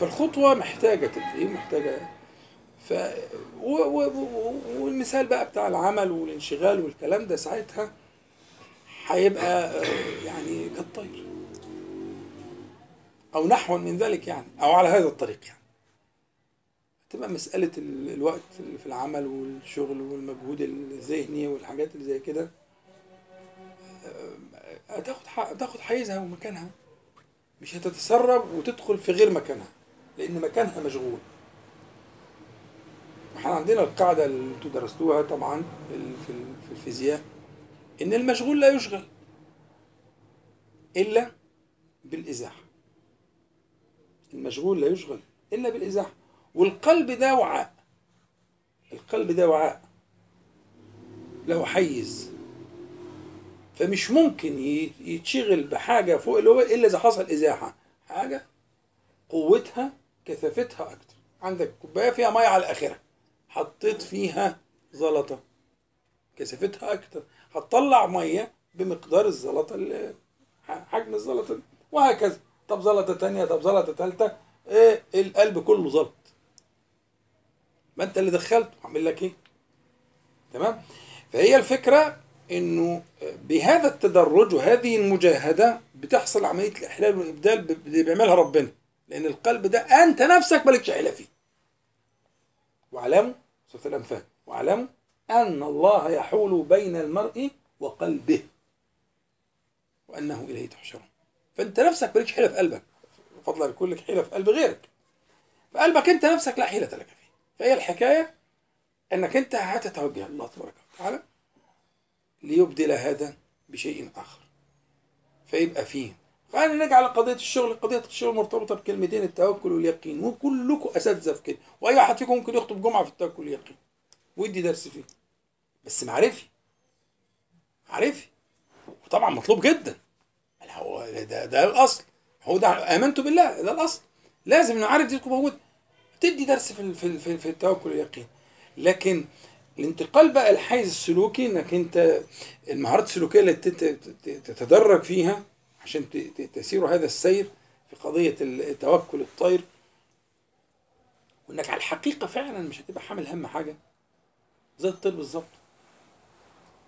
فالخطوة محتاجة تدريب، محتاجة ف و... و... و... والمثال بقى بتاع العمل والانشغال والكلام ده، ساعتها هيبقى يعني كالطير أو نحو من ذلك، يعني أو على هذا الطريق، يعني تبقى مسألة الوقت في العمل والشغل والمجهود الذهني والحاجات اللي زي كده هتاخد هتاخد حيزها ومكانها، مش هتتسرب وتدخل في غير مكانها، لأن مكانها مشغول. احنا عندنا القاعدة اللي انتوا درستوها طبعا في الفيزياء، إن المشغول لا يشغل إلا بالإزاحة. المشغول لا يشغل إلا بالإزاحة، والقلب ده وعاء، القلب ده وعاء له حيز، فمش ممكن يتشغل بحاجة فوق اللي هو إلا إذا حصل إزاحة، حاجة قوتها كثافتها أكتر. عندك كوباية فيها مية على آخرها، حطيت فيها زلطة، كثافتها أكتر، هتطلع مية بمقدار الزلطة، حجم الزلطة دي، وهكذا. طب زلطة تانية، طب زلطة تالتة، إيه القلب كله زلط، ما أنت اللي دخلته، هعمل لك إيه؟ تمام؟ فهي الفكرة إنه بهذا التدرج وهذه المجاهدة بتحصل عملية الإحلال والإبدال اللي بيعملها ربنا، لأن القلب ده أنت نفسك مالكش حيلة فيه. واعلموا، سورة الأنفال، واعلموا أن الله يحول بين المرء وقلبه وأنه إليه تحشرون. فأنت نفسك مالكش حيلة في قلبك، فضلا يكون لك حيلة في قلب غيرك، فقلبك أنت نفسك لا حيلة لك فيه. فهي الحكاية إنك أنت هتتوجه الله تبارك وتعالى ليبدل هذا بشيء آخر، فيبقى فيه. خلينا نجعل قضية الشغل، قضية الشغل مرتبطة بكلمتين، التوكل واليقين، وكلكم أساتذة في كده، وأي حد فيكم ممكن يخطب جمعة في التوكل واليقين ويدي درس فيه، بس معرفي معرفي، وطبعا مطلوب جدا، هو ده ده الأصل، هو ده آمنت بالله، ده الأصل، لازم نعرف دي تكون موجودة، تدي درس في في في, في التوكل واليقين. لكن الانتقال بقى الحيز السلوكي، انك انت المهارات السلوكيه اللي تتدرج فيها عشان تسير هذا السير في قضيه التوكل الطير، وانك على الحقيقه فعلا مش هتبقى حامل هم حاجه زي الطير بالظبط،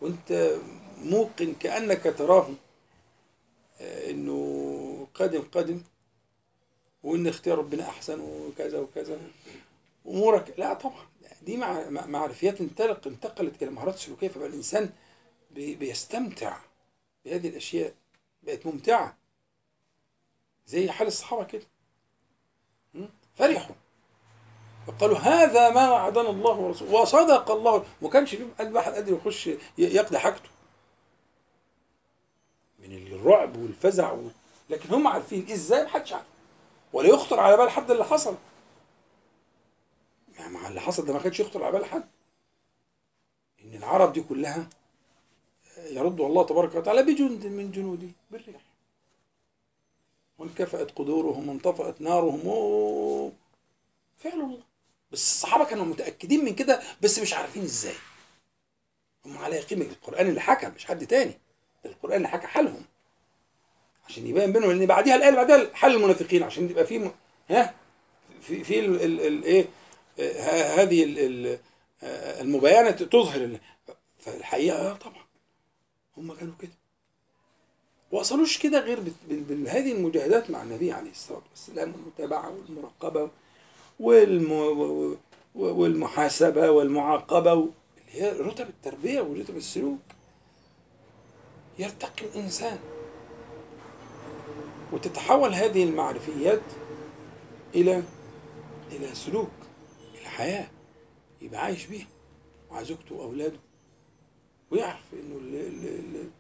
وانت موقن كأنك تراه انه قادم قادم وان اختيار ربنا احسن وكذا وكذا امورك. لا طبعا دي مع معرفيات انتقلت انتقلت الى مهارات سلوكيه، فبقى الانسان بيستمتع بهذه الاشياء، بقت ممتعه زي حال الصحابه كده. فرحوا وقالوا هذا ما وعدنا الله ورسوله وصدق الله، وما كانش فيهم قلب واحد قادر يخش يقضي حاجته من الرعب والفزع وال... لكن هم عارفين ازاي، محدش عارف ولا يخطر على بال حد اللي حصل. يعني مع اللي حصل ده ما كانش يخطر على بال حد ان العرب دي كلها يرد الله تبارك وتعالى بجند من جنوده بالريح، وانكفأت قدورهم وانطفأت نارهم و... فعل الله. بس الصحابه كانوا متاكدين من كده، بس مش عارفين ازاي. هم على يقين القران اللي حكى، مش حد تاني، القران اللي حكى حالهم عشان يبين بينهم، لان بعديها الايه اللي بعدها حال المنافقين، عشان تبقى في م... ها في في الايه هذه المباينه تظهر. فالحقيقه طبعا هم كانوا كده، وصلوش كده غير بهذه المجاهدات مع النبي عليه الصلاه والسلام، والمتابعه والمراقبه والم... والمحاسبة والمعاقبة، اللي هي رتب التربية ورتب السلوك. يرتقي الإنسان وتتحول هذه المعرفيات إلى إلى سلوك، إلى حياة يبقى عايش بيها مع زوجته وأولاده، ويعرف إنه ال... ال... ال...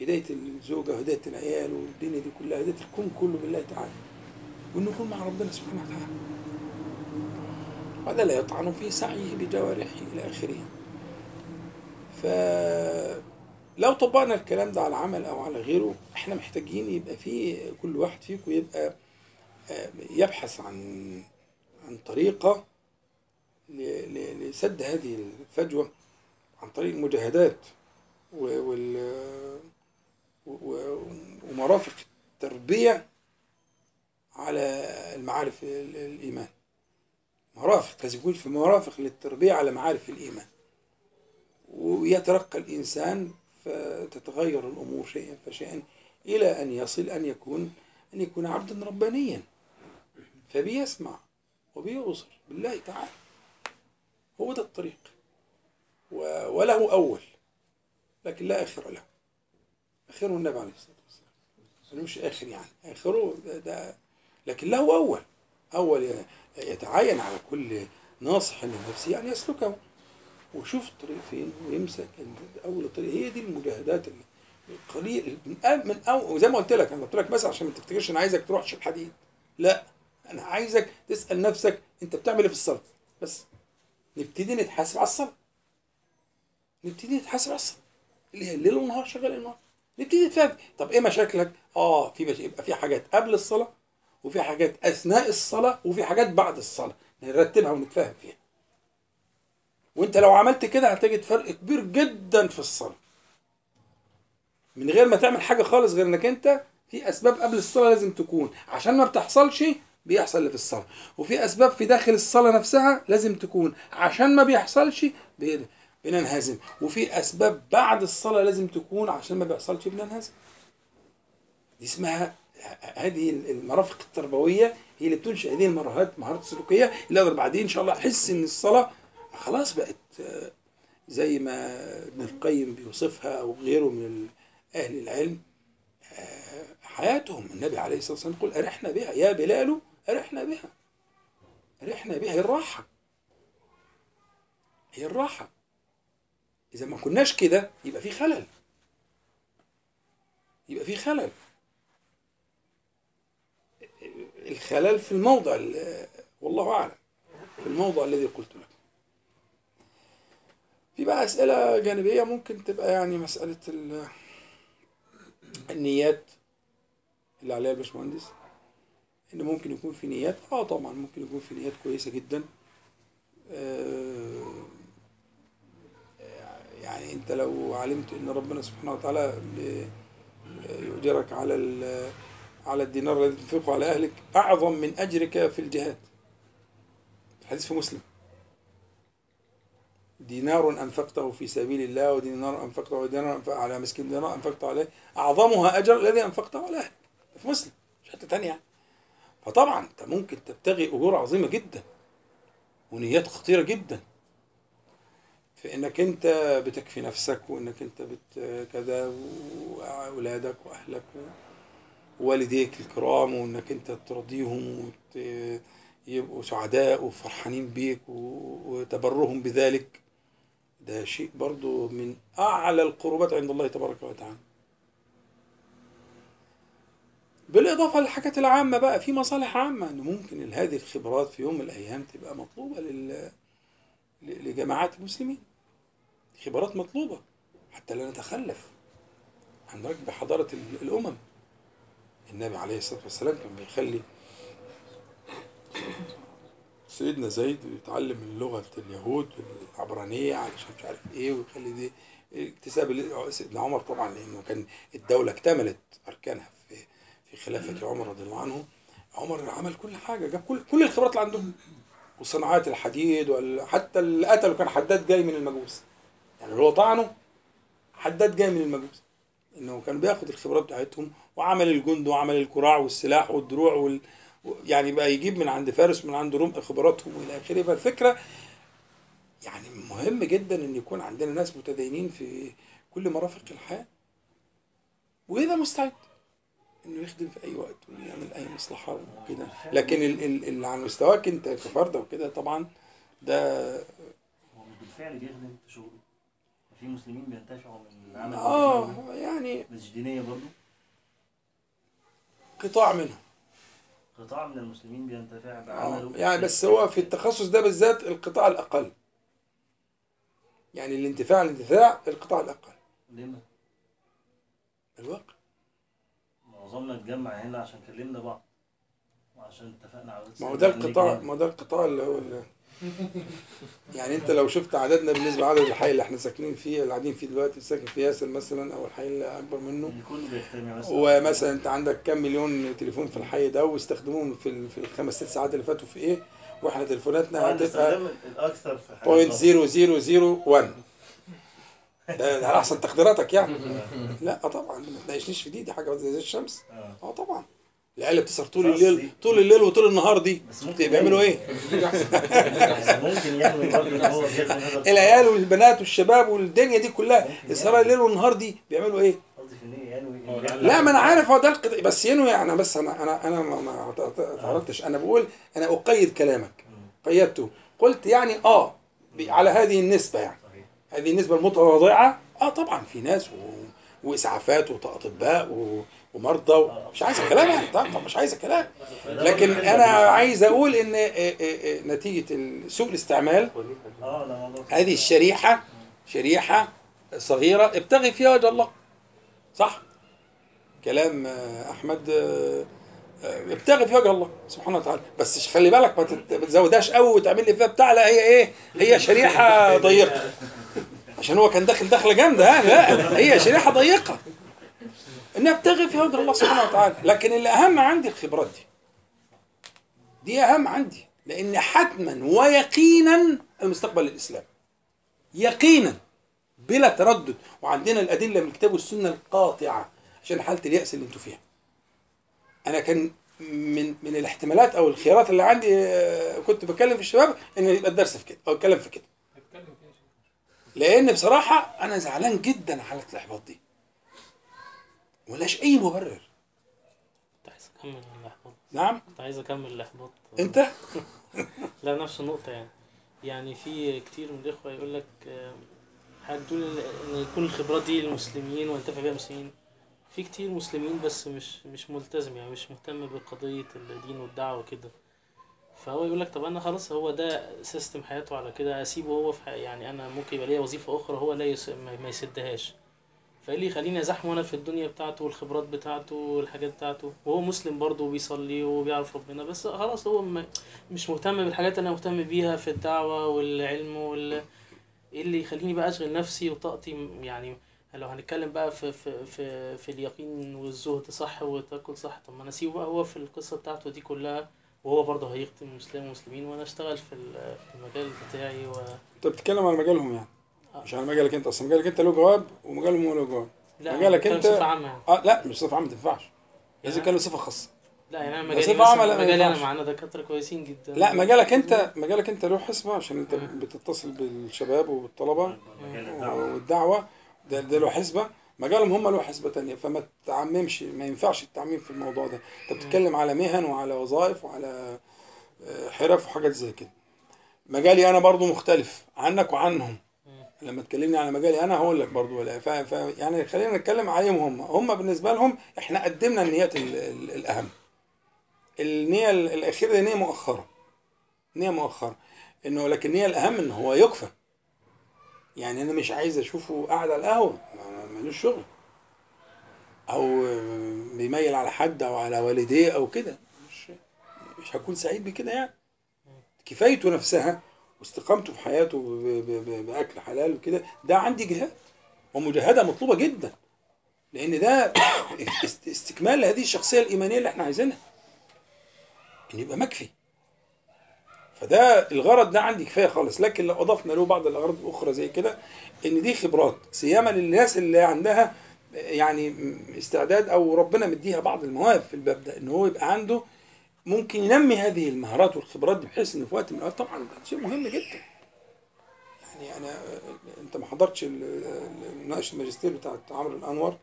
هداية الزوجة وهداية العيال والدنيا دي كلها، هداية الكون كله بالله تعالى، وإنه يكون مع ربنا سبحانه وتعالى، وهذا لا يطعن في سعيه بجوارحه إلى آخره. فلو طبقنا الكلام ده على العمل أو على غيره، إحنا محتاجين يبقى في كل واحد فيكم يبقى يبحث عن عن طريقة لسد هذه الفجوة عن طريق المجاهدات ومرافق التربية على المعارف الإيمان. مرافق، لازم يكون في مرافق للتربية على معارف الإيمان، ويترقى الإنسان فتتغير الأمور شيئا فشيئا إلى أن يصل أن يكون أن يكون عبدا ربانيا، فبيسمع وبيبصر بالله تعالى. هو ده الطريق، وله أول لكن لا آخر له. آخره النبي عليه الصلاة والسلام، مش آخر يعني آخره ده, ده لكن له أول. أول يتعين على كل ناصح لنفسه أن يسلكه ويشوف الطريق فين ويمسك أول طريق. هي دي المجاهدات القليل من أول، زي ما قلت لك، أنا قلت لك بس عشان ما تفتكرش أنا عايزك تروح تشيل حديد، لا، أنا عايزك تسأل نفسك أنت بتعمل إيه في الصلاة. بس نبتدي نتحاسب على الصلاة، نبتدي نتحاسب على الصلاة اللي هي الليل والنهار، شغال النهار، نبتدي نتفاهم طب إيه مشاكلك؟ آه في مش... يبقى في حاجات قبل الصلاة، وفي حاجات أثناء الصلاة، وفي حاجات بعد الصلاة، نرتبها ونتفاهم فيها. وأنت لو عملت كده هتجد فرق كبير جدا في الصلاة، من غير ما تعمل حاجة خالص غير إنك أنت في أسباب قبل الصلاة لازم تكون، عشان ما بتحصلش بيحصل اللي في الصلاة، وفي أسباب في داخل الصلاة نفسها لازم تكون، عشان ما بيحصلش بننهزم، وفي أسباب بعد الصلاة لازم تكون، عشان ما بيحصلش بننهزم. دي اسمها هذه المرافق التربويه، هي اللي بتنشئ هذه المهارات، مهارات السلوكيه اللي اقدر بعدين ان شاء الله احس ان الصلاه خلاص بقت زي ما ابن القيم بيوصفها وغيره من اهل العلم حياتهم. النبي عليه الصلاه والسلام يقول ارحنا بها يا بلال، ارحنا بها، ارحنا بها هي الراحه، هي الراحه. اذا ما كناش كده يبقى في خلل، يبقى في خلل الخلل في الموضع، والله أعلم، في الموضع الذي قلت لك. في بقى أسئلة جانبية ممكن تبقى يعني مسألة النيات اللي عليها الباشمهندس، إن ممكن يكون في نيات، آه طبعا ممكن يكون في نيات كويسة جدا. آه يعني أنت لو علمت إن ربنا سبحانه وتعالى يؤجرك على ال على الدينار الذي تنفقه على أهلك أعظم من أجرك في الجهاد، الحديث في مسلم، دينار أنفقته في سبيل الله ودينار أنفقته ودينار أنفقته على مسكين دينار أنفقته عليه أعظمها أجر الذي أنفقته على أهلك في مسلم مش حتى تانية يعني. فطبعا أنت ممكن تبتغي أجور عظيمة جدا ونيات خطيرة جدا في إنك أنت بتكفي نفسك وإنك أنت بت كذا وأولادك وأهلك ووالديك الكرام وإنك أنت ترضيهم وت يبقوا سعداء وفرحانين بيك وتبرهم بذلك. ده شيء برضو من أعلى القربات عند الله تبارك وتعالى. بالإضافة للحاجات العامة بقى في مصالح عامة، إنه ممكن هذه الخبرات في يوم من الأيام تبقى مطلوبة لجماعات المسلمين، خبرات مطلوبة حتى لا نتخلف عن ركب حضارة الأمم. النبي عليه الصلاة والسلام كان بيخلي سيدنا زيد يتعلم اللغة اليهود العبرانية علشان مش عارف ايه، ويخلي دي اكتساب سيدنا عمر طبعا، لأنه كان الدولة اكتملت أركانها في في خلافة عمر رضي الله عنه. عمر عمل كل حاجة، جاب كل كل الخبرات اللي عندهم وصناعات الحديد، وحتى اللي قتله كان حداد جاي من المجوس، يعني اللي هو طعنه حداد جاي من المجوس، إنه كان بياخد الخبرات بتاعتهم وعمل الجند وعمل الكراع والسلاح والدروع وال يعني بقى يجيب من عند فارس من عند روم خبراتهم والى اخره. فالفكره يعني مهم جدا ان يكون عندنا ناس متدينين في كل مرافق الحياه، وإذا مستعد انه يخدم في اي وقت ويعمل اي مصلحه وكده. لكن اللي على مستواك انت كفرد وكده طبعا ده هو مش بالفعل بيخدم في شغله. في مسلمين بينتفعوا من العمل اه يعني مسجدينيه برضه قطاع منهم، قطاع من المسلمين بينتفع بعمله يعني، بس هو في التخصص ده بالذات القطاع الأقل، يعني الانتفاع الانتفاع القطاع الأقل. لما الوقت معظمنا اتجمع هنا عشان كلمنا بعض وعشان اتفقنا على ما هو ده القطاع، ما ده القطاع اللي هو اللي يعني انت لو شفت عددنا بالنسبه لعدد الحي اللي احنا ساكنين فيه اللي قاعدين فيه دلوقتي، ساكن في ياسر مثلا او الحي اللي اكبر منه، ومثلا انت عندك كام مليون تليفون في الحي ده واستخدموهم في في الخمس ست ساعات اللي فاتوا في ايه، واحنا تليفوناتنا هتبقى الاكثر في صفر فاصلة صفر صفر واحد. ده على احسن تقديراتك يعني. لا طبعا ما تناقشنيش في دي، دي حاجه زي الشمس. اه طبعا العيله بتسهر طول الليل طول الليل وطول النهار، دي بيعملوا ايه؟ العيال والبنات والشباب والدنيا دي كلها السهر الليل والنهار دي بيعملوا ايه؟ لا ما انا عارف هو ده القضيه، بس ينوي يعني. بس انا انا انا ما تعرضتش، انا بقول انا اقيد كلامك، قيدته قلت يعني اه على هذه النسبه، يعني هذه النسبه المتواضعه. اه طبعا في ناس واسعافات واطباء ومرضى، مش عايز الكلام يعني، طبعا مش عايز الكلام، لكن انا عايز اقول ان نتيجه سوء الاستعمال هذه الشريحه، شريحه صغيره ابتغي فيها وجه الله. صح كلام احمد، ابتغي فيها وجه الله سبحانه وتعالى، بس خلي بالك ما تزودهاش قوي وتعمل لي فيها بتاع، لا هي ايه، هي شريحه ضيقه، عشان هو كان داخل دخله جامده. ها لا هي شريحه ضيقه، انها ابتغي فيها وجه الله سبحانه وتعالى. لكن اللي اهم عندي الخبرات دي، دي اهم عندي، لان حتما ويقينا المستقبل للاسلام يقينا بلا تردد، وعندنا الادله من الكتاب والسنه القاطعه عشان حاله الياس اللي انتوا فيها. انا كان من من الاحتمالات او الخيارات اللي عندي، كنت بتكلم في الشباب ان يبقى الدرس في كده او اتكلم في كده، لان بصراحه انا زعلان جدا على حاله الاحباط دي، ولاش اي مبرر. كنت عايز اكمل الاحباط. نعم كنت عايز اكمل الاحباط انت. لا نفس النقطه يعني، يعني في كتير من الاخوه يقول لك هتقول ان يكون الخبرات دي للمسلمين وينتفع بيها المسلمين. في كتير مسلمين بس مش مش ملتزم، يعني مش مهتم بقضيه الدين والدعوه وكده، فهو يقول لك طب انا خلاص هو ده سيستم حياته على كده، اسيبه هو في يعني انا ممكن يبقى ليا وظيفه اخرى هو لا يس... ما يسدهاش، فقال لي خليني ازحم وانا في الدنيا بتاعته والخبرات بتاعته والحاجات بتاعته، وهو مسلم برضه وبيصلي وبيعرف ربنا، بس خلاص هو م... مش مهتم بالحاجات انا مهتم بيها في الدعوه والعلم وال ايه اللي يخليني بقى اشغل نفسي وطاقتي. يعني لو هنتكلم بقى في في في, في اليقين والزهد صح وتاكل صح، طب ما انا اسيبه بقى هو في القصه بتاعته دي كلها وهو برضه هيخدم المسلمين والمسلمين، وانا اشتغل في المجال بتاعي. و انت بتتكلم على مجالهم يعني، مش على مجالك انت، اصل مجالك انت له جواب ومجالهم هو له جواب. لا مجالك انت بصفه عامه يعني. اه لا مش بصفه عامه، ما تنفعش لازم تكلم بصفه خاصه. لا يعني انا مجالي مجالي انا معانا دكاتره كويسين جدا. لا مجالك انت، مجالك انت له حسبه، عشان انت بتتصل بالشباب وبالطلبه والدعوه، ده ده له حسبه. مجالهم هم له حسبه ثانيه، فما تعممش، ما ينفعش التعميم في الموضوع ده. انت بتتكلم على مهن وعلى وظائف وعلى حرف وحاجات زي كده. مجالي انا برضو مختلف عنك وعنهم. لما تكلمني على مجالي انا هقول لك برضو ولا ف... ف... يعني خلينا نتكلم عليهم هم. هم بالنسبه لهم احنا قدمنا النيات ال... ال... الاهم. النيه الاخيره دي نيه مؤخره. نيه مؤخره انه، لكن النيه الاهم ان هو يكفى. يعني انا مش عايز اشوفه قاعد على القهوه مالوش شغل، او بيميل على حد او على والديه او كده، مش مش هكون سعيد بكده يعني. كفايته نفسها واستقامته في حياته باكل حلال وكده، ده عندي جهاد، ومجاهده مطلوبه جدا، لان ده استكمال لهذه الشخصيه الايمانيه اللي احنا عايزينها، ان يبقى مكفي. فده الغرض ده عندي كفايه خالص. لكن لو اضفنا له بعض الاغراض الاخرى زي كده، ان دي خبرات سيما للناس اللي عندها يعني استعداد، او ربنا مديها بعض المواهب في الباب ده، ان هو يبقى عنده ممكن ينمي هذه المهارات والخبرات دي، بحيث ان في وقت من الاوقات. طبعا شيء مهم جدا يعني. انا انت ما حضرتش مناقشه الماجستير بتاعت عمرو الانور،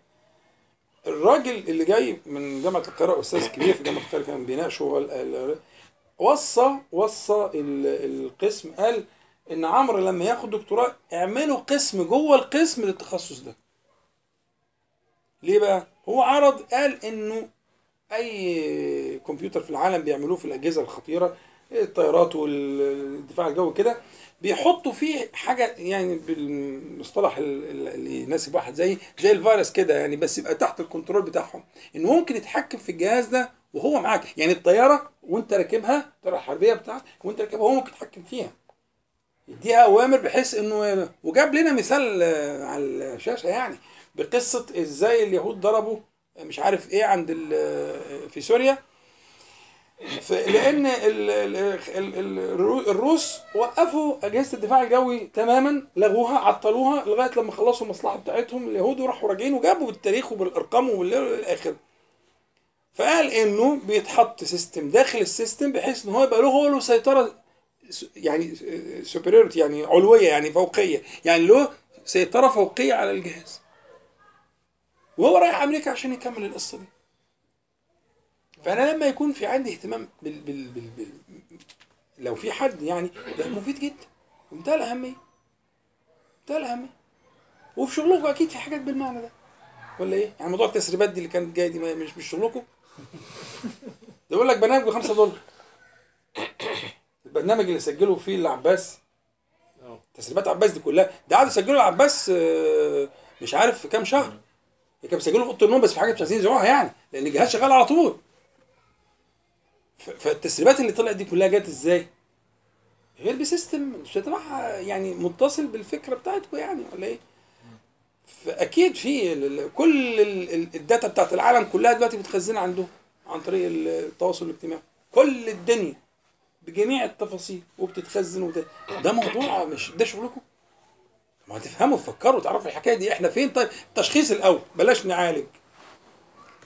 الراجل اللي جاي من جامعه القاهره، استاذ كبير في جامعه القاهره، كان بيناقشه، وصى وصى القسم، قال ان عمرو لما ياخد دكتوراه اعملوا قسم جوه القسم للتخصص ده. ليه بقى؟ هو عرض قال انه اي كمبيوتر في العالم بيعملوه في الاجهزه الخطيره، الطيارات والدفاع الجوي كده، بيحطوا فيه حاجه يعني بالمصطلح اللي يناسب واحد زي زي الفيروس كده يعني، بس يبقى تحت الكنترول بتاعهم، انه ممكن يتحكم في الجهاز ده وهو معاك. يعني الطياره وانت راكبها، الطياره الحربيه بتاعتك وانت راكبها، هو ممكن يتحكم فيها، يديها اوامر بحيث انه. وجاب لنا مثال على الشاشه يعني، بقصه ازاي اليهود ضربوا مش عارف ايه عند في سوريا، لان الروس وقفوا اجهزه الدفاع الجوي تماما، لغوها، عطلوها لغايه لما خلصوا المصلحه بتاعتهم اليهود، وراحوا راجعين وجابوا بالتاريخ وبالارقام والاخر. فقال انه بيتحط سيستم داخل السيستم، بحيث ان هو يبقى له هو له سيطره يعني، سوبريورتي يعني علويه يعني فوقيه، يعني له سيطره فوقيه على الجهاز. وهو رايح امريكا عشان يكمل القصه دي. فانا لما يكون في عندي اهتمام بال بال بال, بال لو في حد يعني، ده مفيد جدا ومنتهى الاهميه. منتهى الاهميه. وفي شغلكم اكيد في حاجات بالمعنى ده. ولا ايه؟ يعني موضوع التسريبات دي اللي كانت جايه دي مش مش شغلكم؟ ده بيقول لك برنامج ب خمسة دولار. البرنامج اللي سجله فيه العباس، تسريبات عباس دي كلها، ده قعدوا يسجلوا العباس مش عارف في كام شهر. كانوا بيسجلوا في اوضه النوم، بس في حاجات مش عايزين يزعوها يعني، لان الجهاز شغال على طول. فالتسريبات اللي طلعت دي كلها جت ازاي؟ غير بسيستم مش هتبقى يعني متصل بالفكره بتاعتكم يعني، ولا ايه؟ فاكيد في كل الداتا بتاعت العالم كلها دلوقتي متخزنه عندهم عن طريق التواصل الاجتماعي، كل الدنيا بجميع التفاصيل وبتتخزن. وده ده موضوع مش ده شغلكم؟ ما هتفهموا تفكروا تعرفوا الحكايه دي احنا فين. طيب التشخيص الاول، بلاش نعالج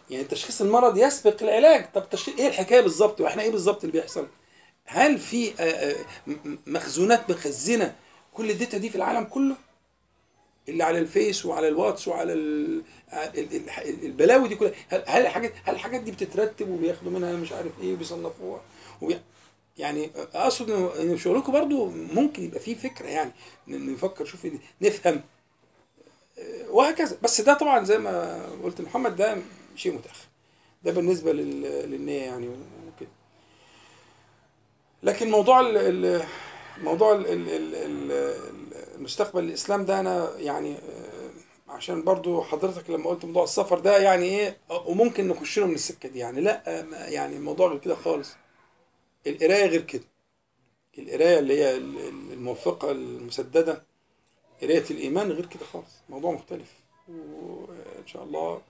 يعني، تشخيص المرض يسبق العلاج. طب تشخيص ايه الحكايه بالظبط، واحنا ايه بالظبط اللي بيحصل؟ هل في مخزونات مخزنه كل الداتا دي في العالم كله؟ اللي على الفيس وعلى الواتس وعلى البلاوي دي كلها، هل الحاجات هل الحاجات دي بتترتب وبياخدوا منها مش عارف ايه وبيصنفوها وبي... يعني اقصد ان شغلكم برضو ممكن يبقى فيه فكره يعني، نفكر شوف نفهم وهكذا. بس ده طبعا زي ما قلت محمد، ده شيء متاخر، ده بالنسبه لل... للنيه يعني وكده. لكن موضوع ال... ال... موضوع ال... ال... ال... المستقبل الاسلام ده، انا يعني عشان برضو حضرتك لما قلت موضوع السفر ده يعني ايه، وممكن نخش له من السكه دي يعني. لا يعني الموضوع غير كده خالص. القرايه غير كده، القرايه اللي هي الموفقه المسدده، قرايه الايمان غير كده خالص، موضوع مختلف. وان شاء الله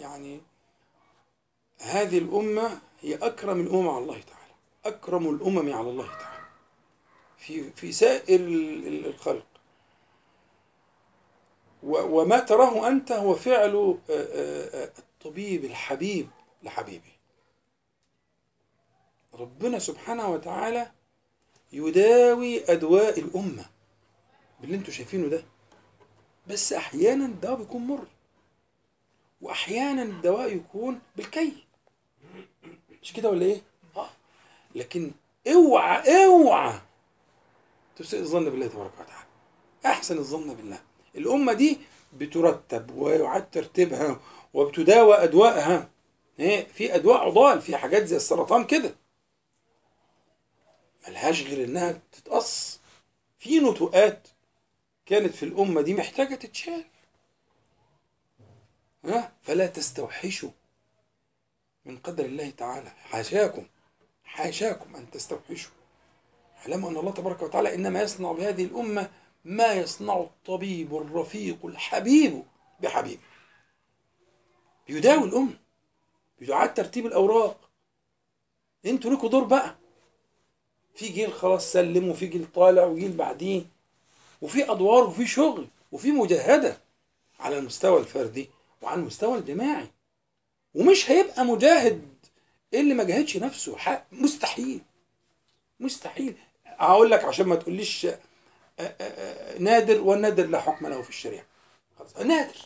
يعني هذه الامه هي أكرم الأمم على الله تعالى، أكرم الأمم على الله تعالى في في سائر الخلق. وما تراه أنت هو فعل الطبيب الحبيب لحبيبه. ربنا سبحانه وتعالى يداوي أدواء الأمة باللي انتوا شايفينه ده، بس أحيانا الدواء بيكون مر، وأحيانا الدواء يكون بالكي، مش كده ولا إيه؟ آه. لكن اوعى اوعى تسيء الظن بالله تبارك وتعالى، أحسن الظن بالله. الأمة دي بترتب ويعاد ترتيبها وبتداوى أدوائها، في أدواء عضال، في حاجات زي السرطان كده ملهاش غير إنها تتقص، في نتوءات كانت في الأمة دي محتاجة تتشال. ها؟ فلا تستوحشوا من قدر الله تعالى، حاشاكم حاشاكم أن تستوحشوا. اعلموا أن الله تبارك وتعالى إنما يصنع بهذه الأمة ما يصنع الطبيب الرفيق الحبيب بحبيبه، بيداوي الأمة، بيعاد ترتيب الأوراق. انتوا لكم دور بقى، في جيل خلاص سلم، وفي جيل طالع، وجيل بعديه، وفي أدوار، وفي شغل، وفي مجاهدة على المستوى الفردي وعلى المستوى الجماعي. ومش هيبقى مجاهد اللي ما جاهدش نفسه، حق مستحيل مستحيل. هقول لك عشان ما تقوليش نادر، والنادر لا حكم له في الشريعة، خلاص نادر.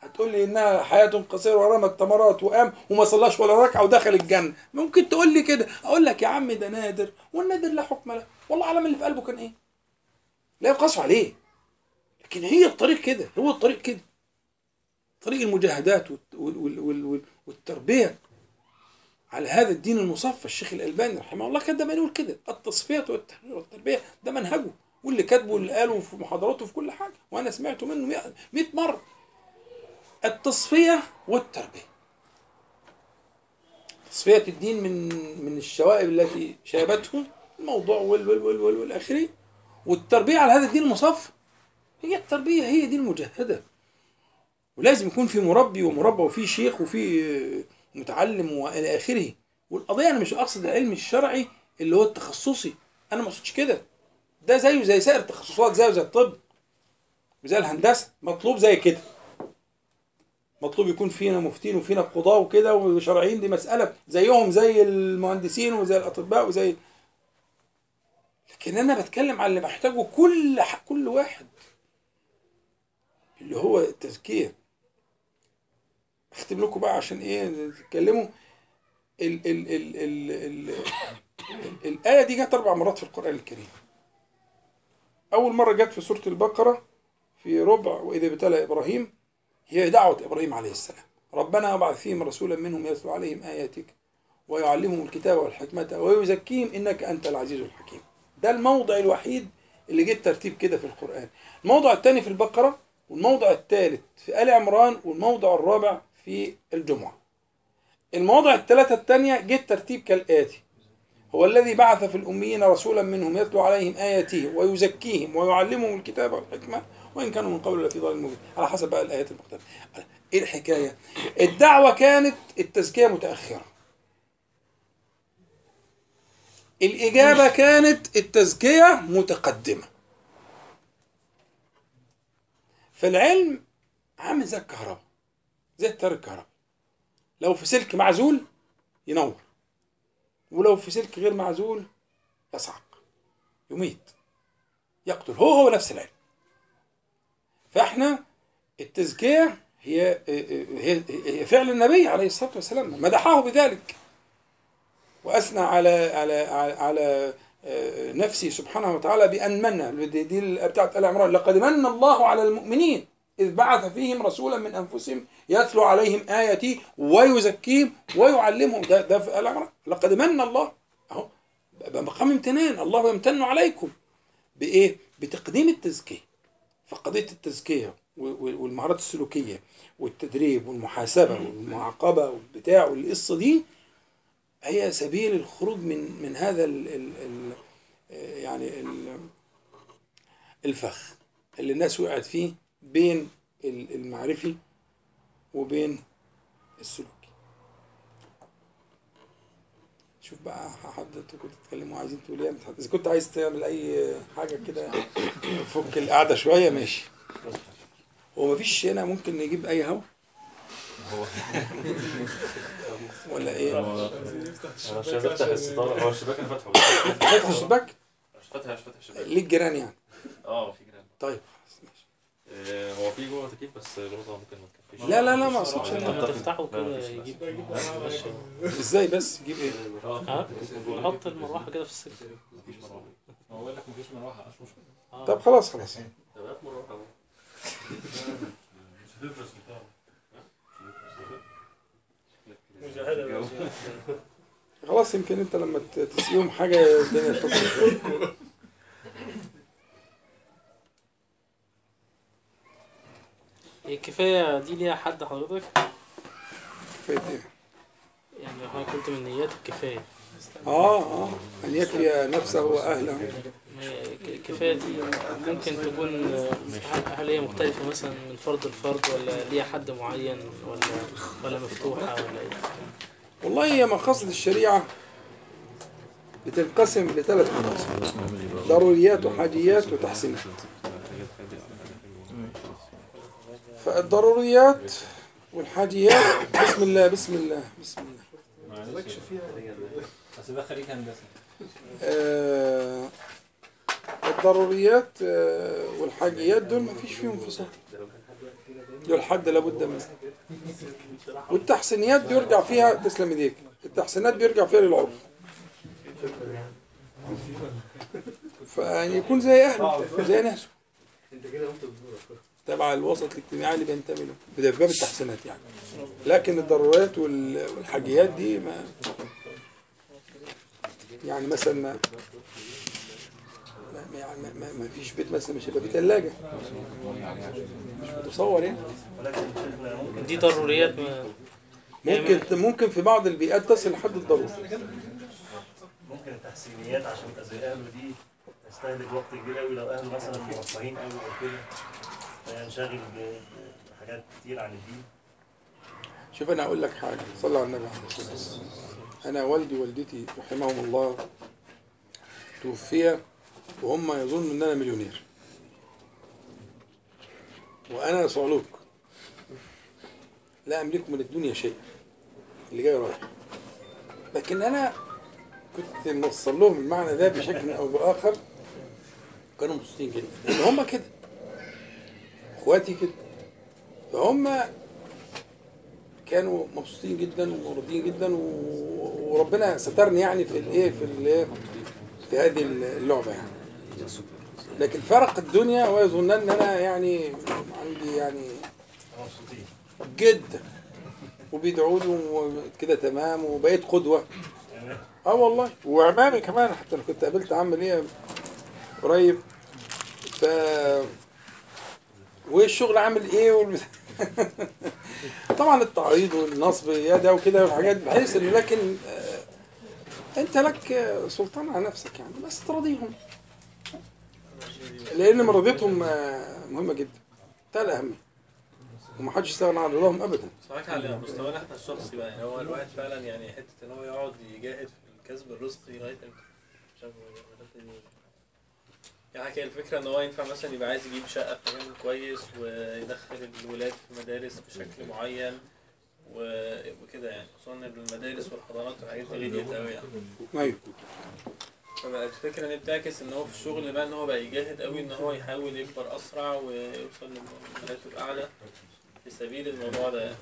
هتقول لي انها حياة قصيرة ورمى التمرات وقام وما صلاش ولا ركعة ودخل الجنة، ممكن تقول لي كده. اقول لك يا عم ده نادر، والنادر لا حكم له، والله اعلم اللي في قلبه كان ايه، لا يقاس عليه. لكن هي الطريق كده، هو الطريق كده، طريق المجاهدات والتربية على هذا الدين المصفى. الشيخ الألباني رحمه الله كان دايما يقول كده، التصفية والتربية ده منهجه، واللي كاتبه واللي قاله في محاضراته في كل حاجة، وأنا سمعته منه مئة مرة. التصفية والتربية، تصفية الدين من من الشوائب التي شابته الموضوع وال وال وال وال والآخرين، والتربية على هذا الدين المصفى. هي التربية هي دي المجاهدة، ولازم يكون في مربي ومربى وفي شيخ وفي متعلم والى اخره. والقضيه انا مش اقصد العلم الشرعي اللي هو التخصصي، انا ما اقصدش كده، ده زيه زي سائر التخصصات، زيه زي الطب وزي الهندسه، مطلوب زي كده، مطلوب يكون فينا مفتين وفينا قضاه وكده وشرعيين، دي مساله زيهم زي المهندسين وزي الاطباء وزي. لكن انا بتكلم على اللي محتاجه كل كل واحد، اللي هو التزكيه. اختم لكم بقى عشان ايه تتكلموا. ال ال ال ال ال الآية دي جت أربع مرات في القرآن الكريم. أول مرة جت في سورة البقرة في ربع، وإذا ابتلى إبراهيم، هي دعوة إبراهيم عليه السلام، ربنا وابعث فيهم رسولا منهم يتلو عليهم آياتك ويعلمهم الكتاب والحكمة ويزكيهم إنك أنت العزيز الحكيم. ده الموضع الوحيد اللي جه ترتيب كده في القرآن. الموضع الثاني في البقرة، والموضع الثالث في آل عمران، والموضع الرابع في الجمعة. المواضع الثلاثة التانية جه الترتيب كالآتي: هو الذي بعث في الأميين رسولا منهم يتلو عليهم آياته ويزكيهم ويعلمهم الكتاب والحكمة وإن كانوا من قبل لفي ضلال مبين، على حسب بقى الآيات المختلفة. إيه الحكاية؟ الدعوة كانت، التزكية متأخرة، الإجابة كانت، التزكية متقدمة. فالعلم عامل زي الكهرباء، زي التيار الكهربائي، لو في سلك معزول ينور، ولو في سلك غير معزول يصعق، يميت، يقتل، هو هو نفس العلم. فاحنا التزكية هي هي, هي فعل النبي عليه الصلاة والسلام، مدحه بذلك وأثنى على على على, على نفسه سبحانه وتعالى بأن من، دي بتاعت آل عمران، لقد من الله على المؤمنين إذ بعث فيهم رسولا من أنفسهم يتلو عليهم آياتي ويزكيهم ويعلمهم. ده, ده في آل عمران، لقد من الله، أهو مقام امتنان، الله يمتن عليكم بإيه؟ بتقديم التزكية. فقضية التزكية والمهارات السلوكية والتدريب والمحاسبة والمعاقبة والبتاع والقصة دي هي سبيل الخروج من من هذا ال ال ال يعني ال الفخ اللي الناس وقعت فيه بين المعرفي وبين السلوكي. شوف بقى حضرتك كنت تتكلموا عايزين تقولوا ايه؟ اذا كنت عايز تعمل اي حاجه كده فك القعده شويه ماشي. هو مفيش هنا ممكن نجيب اي هوا ولا ايه؟ انا مش هفتح الستاره، هو الشباك انا فاتحه. فاتح الشباك؟ مش فاتح مش فاتح الشباك. ليه الجيران يعني؟ اه في جيران. طيب هو في جوه تكييف بس الوضع ممكن ما تكفيش. لا لا لا ما اقصدش انت تفتحه كده يجيب ازاي بس يجيب ايه؟ اه نحط المروحه كده في السلك. مفيش مروحه. هو قال لك مفيش مروحه مش مشكله. طب خلاص خلاص. طب هات مروحه اهو. مش هتفرس بتاعه. مجاهده خلاص يمكن انت لما تسقيهم حاجه الدنيا تفك. الكفايه دي ليها حد حضرتك؟ كفايه ايه؟ يعني انا كنت من نيات الكفايه. اه اه ان يكفي نفسه واهله. الكفايه دي ممكن تكون هل هي مختلفه مثلا من فرد لفرد ولا ليها حد معين ولا ولا مفتوحه ولا ايه؟ والله هي مقاصد الشريعه بتنقسم لثلاث عناصر: ضروريات وحاجيات وتحسينات. فالضروريات والحاجيات بسم الله بسم الله بسم الله ما عندكش فيها بس ده خريج هندسه. الضروريات والحاجيات دول ما فيش فيهم انفصال، دول حد لابد منه. والتحسينيات بيرجع فيها تسلم ايديك، التحسينات بيرجع فيها للعرف، فيعني يكون زي اهله زي ناسه تبع الوسط الاجتماعي اللي بينتمي له، ده في باب التحسينات يعني. لكن الضروريات والحاجيات دي ما يعني مثلا ما ما, ما, ما فيش بيت مثلا مش هيبقى فيه ثلاجه، مش متصور يعني. دي ضروريات ممكن ممكن في بعض البيئات تصل لحد الضروره. ممكن التحسينيات عشان تزي اهله دي تستهلك وقت كبير قوي، لو اهله مثلا موفرين قوي او كده هينشغل بحاجات كتير عن الدين. شوف انا اقول لك حاجه، صلى على النبي عليه الصلاه والسلام. انا والدي ووالدتي رحمهم الله توفي وهم يظنوا ان انا مليونير وانا صعلوك لا املك من الدنيا شيء، اللي جاي رايح. لكن انا كنت موصل لهم المعنى ده بشكل او باخر، كانوا مبسوطين جدا لان هم كده اخواتي كده، فهم كانوا مبسوطين جدا ومرضين جدا، وربنا سترني يعني في الايه في الايه في هذه اللعبه يعني. لكن فرق الدنيا ويظنن ان انا يعني عندي يعني مبسوطين جدا وبيدعوا لي كده تمام، وبقيت قدوه. اه والله وعمامي كمان، حتى انا كنت قابلت عم ليا قريب ف والشغل عامل ايه والمس... طبعا التعريض والنصب يا ده وكده والحاجات، بحيث انه لكن آه انت لك سلطان على نفسك يعني، بس ترضيهم، لان مرضيتهم آه مهمه جدا، ده الاهم، ومحدش يستغنى عن رضاهم ابدا. صحيح على مستوانا احنا الشخصي بقى، يعني هو الواحد فعلا يعني حته ان هو يقعد يجاهد في كسب الرزق لغايه امتى؟ مش عارف يعني. كان الفكرة ان هو ينفع مثلا يبقى عايز يجيب شقة في مكان كويس ويدخل الولاد في مدارس بشكل معين وكده يعني، خصوصا ان المدارس والحضانات والحاجات دي غليت قوي يعني. ايوه. فبقت الفكرة ان هي بتعكس ان هو في الشغل بقى ان هو بقى يجاهد قوي ان هو يحاول يكبر اسرع ويوصل لمرحلته الاعلى في سبيل الموضوع ده يعني.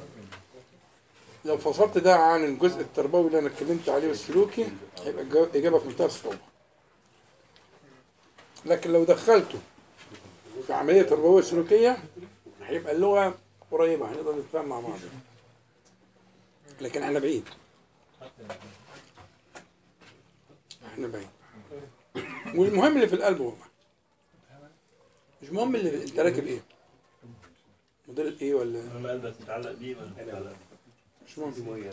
لو فصلت ده عن الجزء التربوي اللي انا اتكلمت عليه والسلوكي هيبقى اجابة في منتهى الصعوبة. لكن لو دخلته في عملية تربوية سلوكية هيبقى اللغة قريبة، هنقدر نتفاهم مع بعض. لكن احنا بعيد. احنا بعيد. والمهم اللي في القلب والله. مش مهم اللي انت راكب ايه؟ موديل ايه ولا قلبك متعلق بيه ولا متعلق بيه؟ مش مهم.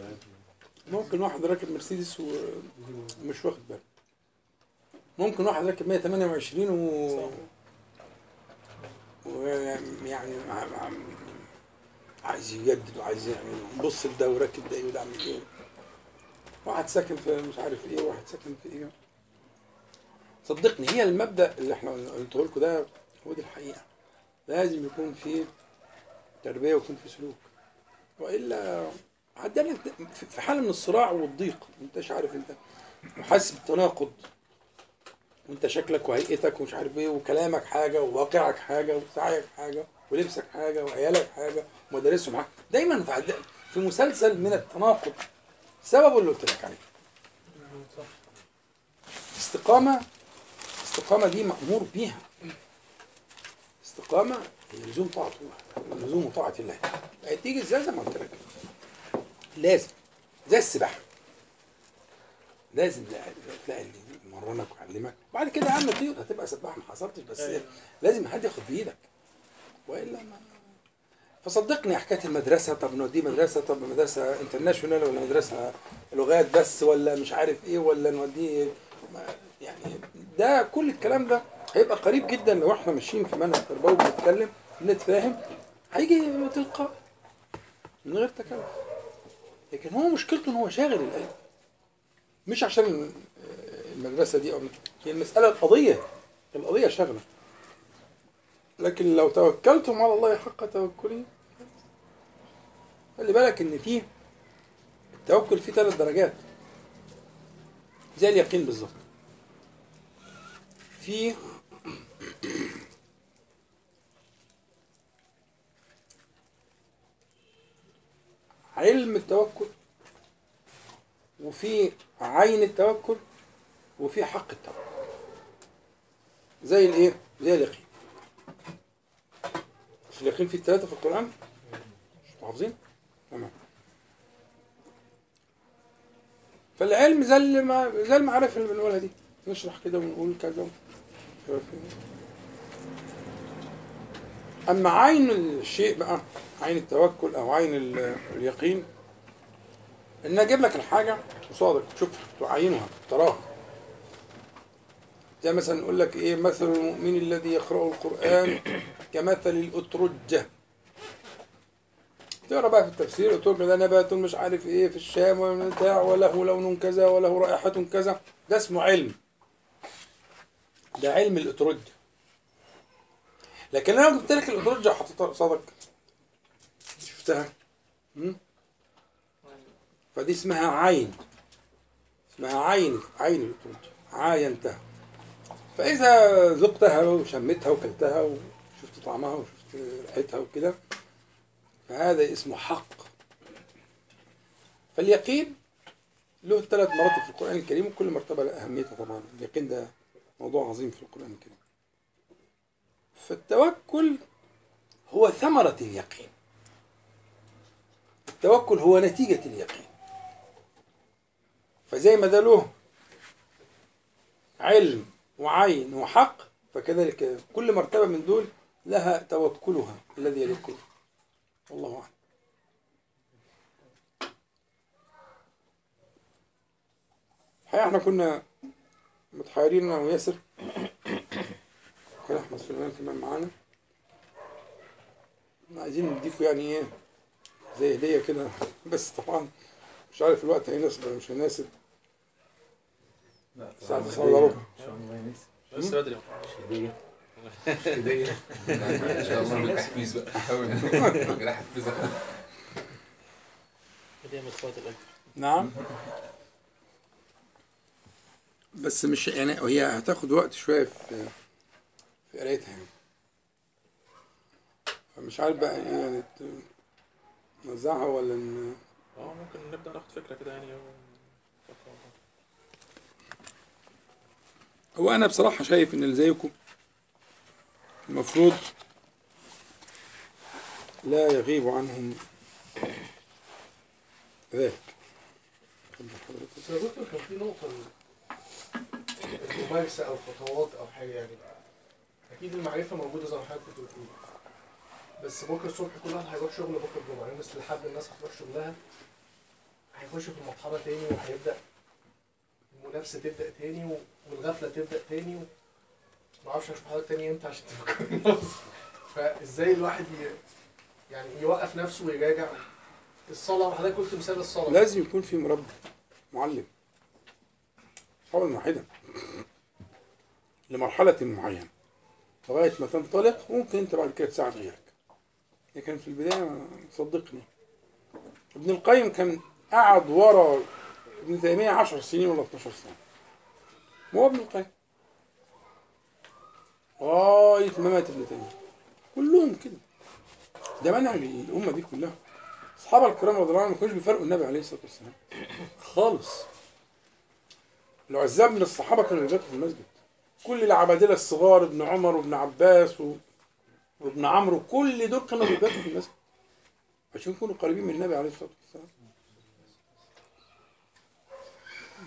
ممكن واحد راكب مرسيدس ومش واخد باله. ممكن واحد راكب مية تمانية وعشرين و ويعني عايز يجدد وعايز يعمل، بص ده وراكب ده وده عامل ايه. واحد ساكن في مش عارف ايه، واحد ساكن في ايه. صدقني هي المبدأ اللي احنا قلته لكم ده هو دي الحقيقة. لازم يكون في تربية ويكون في سلوك، والا عدالك في حالة من الصراع والضيق، انتش عارف، انت وحاسس بالتناقض، وانت شكلك وهيئتك ومش عارف ايه، وكلامك حاجة وواقعك حاجة وسعيك حاجة ولبسك حاجة وعيالك حاجة ومدارسهم حاجة. دايما في عد... في مسلسل من التناقض. سببه اللي قلت لك عليه. استقامة، استقامة دي مأمور بيها. استقامة هي لزوم طاعة الله، لزوم طاعة الله. هتيجي ازاي؟ زي ما قلت لك لازم، زي السباحة لازم تلاقي اللي يمرنك ويعلمك، وبعد كده يا عم تطير هتبقى سباح، ما حصلتش بس أيه. لازم حد ياخد بإيدك والا ما. فصدقني حكايه المدرسه، طب نوديه مدرسه، طب مدرسه انترناشونال ولا مدرسه لغات بس ولا مش عارف ايه، ولا نوديه يعني، ده كل الكلام ده هيبقى قريب جدا لو احنا ماشيين في منهج تربوي وبنتكلم نتفاهم، هيجي تلقائي من غير تكلف. لكن هو مشكلته ان هو شاغل القلب، مش عشان المدرسه دي او هي المساله، القضيه القضيه شاغله. لكن لو توكلتم على الله حق توكله، خلي بالك ان فيه التوكل فيه ثلاث درجات زي اليقين بالظبط. فيه علم التوكل، وفيه عين التوكل، وفيه حق التوكل زي الايه، زي اليقين. مش اليقين فيه الثلاثة في القرآن؟ مش محافظين؟ تمام. فالعلم زي المعرفة اللي بنقولها دي، نشرح كده ونقول كذا. أما عين الشيء بقى، عين التوكل أو عين اليقين، إن أجيب لك الحاجة قصادك تشوفها تعينها تراها. زي مثلا نقول لك إيه، مثل المؤمن الذي يقرأ القرآن كمثل الأترجة. تقرا بقى في التفسير الأترجة ده نبات مش عارف إيه في الشام وبتاع، وله لون كذا وله رائحة كذا، ده اسمه علم، ده علم الأترجة. لكن أنا لو جبت لك الأترجة وحطيتها قصادك شفتها، فدي اسمها عين، اسمها عين، عين الأترجة، عاينتها. فإذا ذقتها وشمتها وكلتها و شفت طعمها وشفت ريحتها وكده، فهذا اسمه حق. فاليقين له ثلاث مراتب في القرآن الكريم، وكل مرتبة لها أهميتها طبعا. اليقين ده موضوع عظيم في القرآن الكريم. فالتوكل هو ثمرة اليقين، التوكل هو نتيجة اليقين. فزي ما ده له علم وعين وحق، فكذلك كل مرتبة من دول لها توكلها الذي يليق به. والله أعلم. الحقيقة احنا كنا متحيرين أنا وياسر، وكان أحمد سليمان كمان معانا، عايزين نضيفه يعني إيه زي هدية كده، بس طبعا مش عارف الوقت هيناسب ولا مش هيناسب. الساعة تسعة إلا ربع إن شاء الله يناسب، بس بدري هدية هدية ان شاء الله. بالتحفيز بقى، حاول انا احفزك هدية من اخوات القلب. نعم بس مش يعني، هي هتاخد وقت شويه في في قرايتها يعني، فمش عارف بقى ايه يعني نوزعها ولا ان اه ممكن نبدا ناخد فكره كده يعني. هو انا بصراحه شايف ان اللي زيكم المفروض لا يغيب عنهم ذلك. دكتور كان في نقطة الممارسة أو خطوات أو حاجة يعني، أكيد المعرفة موجودة زي ما حضرتك كنت بتقول، بس بكرة الصبح كل واحد هيروح شغله بكرة الجمعة، يعني مثل حد الناس هتروح شغلها هيخش في المطحنة تاني، وهيبدأ المنافسة تبدأ تاني، والغفلة تبدأ تاني، معرفش اشوف حضرتك تاني امتى عشان تفكر. فازاي الواحد يعني يوقف نفسه ويراجع؟ الصلاه، وحضرتك قلت مثال الصلاه لازم يكون في مربي، معلم حول واحدا لمرحلة معينة لغاية ما تنطلق، وممكن انت بعد كده تساعد غيرك، لكن في البداية صدقني ابن القيم كان قعد ورا ابن تيمية عشر سنين ولا اتناشر سنة، هو ابن القيم لغاية ما مات ابن تيمية كلهم كده. ده منهج الأمة دي كلها. أصحاب الكرام رضي الله عنهم ما كانوش بيفرقوا النبي عليه الصلاة والسلام خالص. العزاب من الصحابة كانوا بيباتوا في المسجد، كل العبادلة الصغار ابن عمر وابن عباس وابن عمرو كل دول كانوا بيباتوا في المسجد عشان يكونوا قريبين من النبي عليه الصلاة والسلام.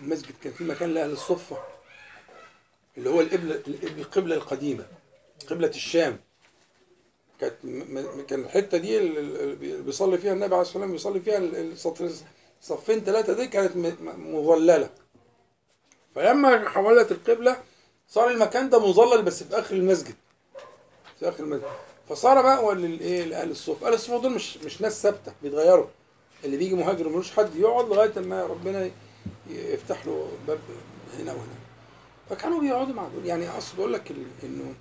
المسجد كان فيه مكان لأهل الصفة اللي هو القبلة القبلة القديمة، قبلة الشام، كانت كان الحته دي اللي بيصلي فيها النبي عليه الصلاه والسلام بيصلي فيها السطر صفين ثلاثه، دي كانت مظلله، فلما حولت القبله صار المكان ده مظلل بس في اخر المسجد، في اخر المسجد، فصار بقى للايه لاهل الصوف. اهل الصوف دول مش مش ناس ثابته، بيتغيروا، اللي بيجي مهاجر ملوش حد يقعد لغايه ما ربنا يفتح له باب هنا وهنا، فكانوا بيقعدوا مع دول. يعني اقصد اقول لك انه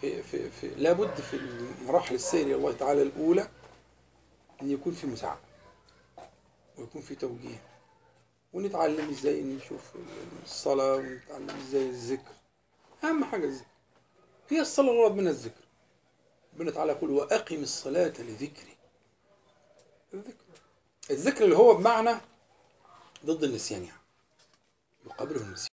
في في في لابد في المراحل السير الله تعالى الاولى ان يكون في مساعده ويكون في توجيه، ونتعلم ازاي نشوف الصلاه، ونتعلم ازاي الذكر. اهم حاجه الذكر، هي الصلاه غرض منها الذكر. ربنا تعالى يقول واقم الصلاه لذكري. الذكر الذكر اللي هو بمعنى ضد النسيان، يعني يقابله النسيان.